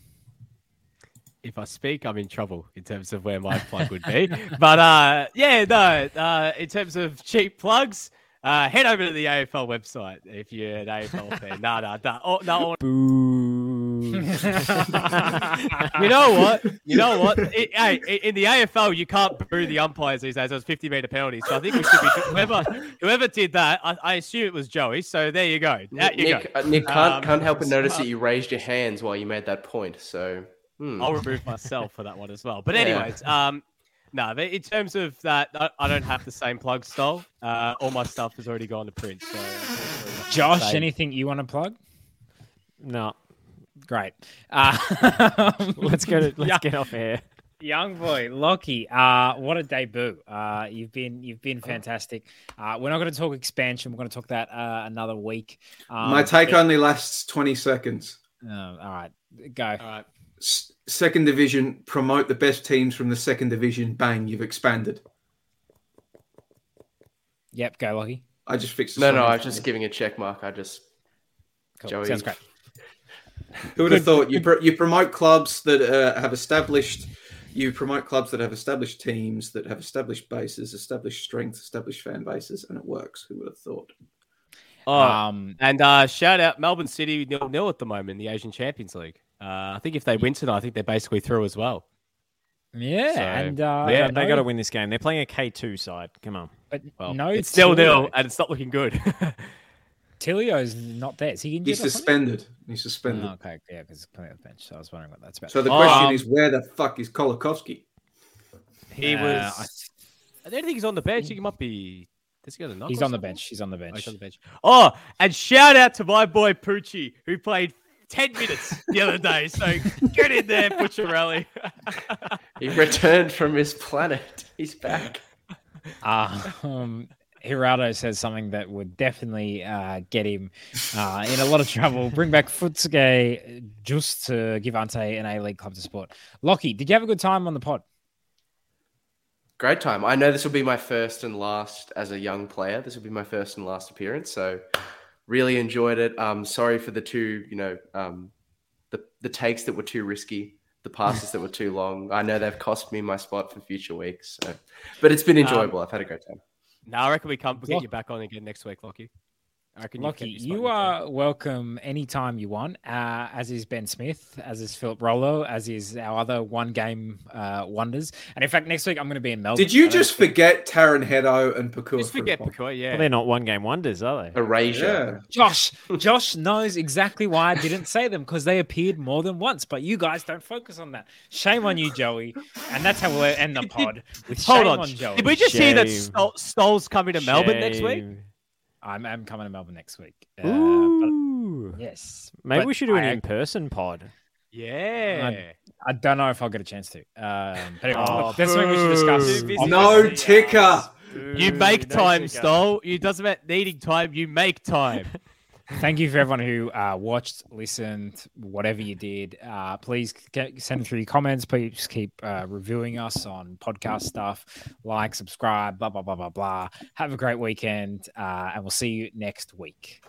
If I speak, I'm in trouble in terms of where my plug would be. But uh, yeah, no, uh, in terms of cheap plugs, uh, head over to the A F L website if you're an A F L fan. No, no, no. Oh, no. Boo. You know what? You know what? It, hey, in the A F L, you can't boo the umpires these days. It was fifty-meter penalties. So I think we should be... Whoever, whoever did that, I, I assume it was Joey. So there you go. Nick, you go. Uh, Nick, can't, um, can't help but notice that you raised your hands while you made that point, so... Hmm. I'll remove myself for that one as well. But anyways, yeah. um, no, nah, in terms of that, I, I don't have the same plug style. Uh, all my stuff has already gone to print. So Josh, anything you want to plug? No. Great. Uh, let's go. To, let's yeah. get off air. Young boy, Lockie, uh, what a debut. Uh, you've been you've been fantastic. Uh, we're not going to talk expansion. We're going to talk that uh, another week. Um, my take it, only lasts twenty seconds. Uh, all right. Go. All right. Second division, promote the best teams from the second division. Bang, you've expanded. Yep, go Lockie. I just fixed it. No, no, I was just giving a check mark. I just... Cool. Joey. Sounds great. Who would have thought? You pro- you promote clubs that uh, have established... You promote clubs that have established teams, that have established bases, established strengths, established fan bases, and it works. Who would have thought? Oh, um, and uh, shout out Melbourne City nil-nil at the moment in the Asian Champions League. Uh, I think if they win tonight, I think they're basically through as well. Yeah, so, and uh, yeah, they got to win this game. They're playing a K two side. Come on, but well, no, it's still nil, and it's not looking good. Tilio's not there. Is he injured? He's suspended. He's suspended. Oh, okay, yeah, because he's playing on the bench. So I was wondering what that's about. So the question um, is, where the fuck is Kolakowski? He uh, was. I don't think he's on the bench. He might be. Does he go to the He's on the bench. He's on the bench. Oh, he's on the bench. Oh, and shout out to my boy Pucci, who played ten minutes the other day. So get in there, Pucciarelli. He returned from his planet. He's back. Uh, um, Hirado says something that would definitely uh, get him uh, in a lot of trouble. Bring back Futsuke just to give Ante an A-League club to support. Lockie, did you have a good time on the pod? Great time. I know this will be my first and last as a young player. This will be my first and last appearance. So really enjoyed it. Um, sorry for the two, you know, um, the, the takes that were too risky, the passes that were too long. I know they've cost me my spot for future weeks. So. But it's been enjoyable. Um, I've had a great time. No, I reckon we come. We'll get you back on again next week, Lockie. I reckon Lockie, you, you are welcome anytime you want, uh, as is Ben Smith, as is Philip Rollo, as is our other one-game uh, wonders. And in fact, next week I'm going to be in Melbourne. Did you just think... forget Taron Heddo and Pakua? Just forget Pakua, yeah. Well, they're not one-game wonders, are they? Erasure. Yeah. Josh, Josh knows exactly why I didn't say them, because they appeared more than once, but you guys don't focus on that. Shame on you, Joey. And that's how we'll end the pod. With Hold shame on. on, Joey. Did we just shame. hear that Stoll's coming to shame. Melbourne next week? I'm, I'm coming to Melbourne next week. Uh, Ooh. But, yes. Maybe but we should do an I, in-person pod. Yeah. I, I don't know if I'll get a chance to. Um, but anyway, oh, that's something we should discuss. No busy. ticker. Boo. You make no time, ticker. Stoll. It doesn't matter needing time. You make time. Thank you for everyone who uh, watched, listened, whatever you did. Uh, please get, send through your comments. Please keep uh, reviewing us on podcast stuff. Like, subscribe, blah, blah, blah, blah, blah. Have a great weekend, uh, and we'll see you next week.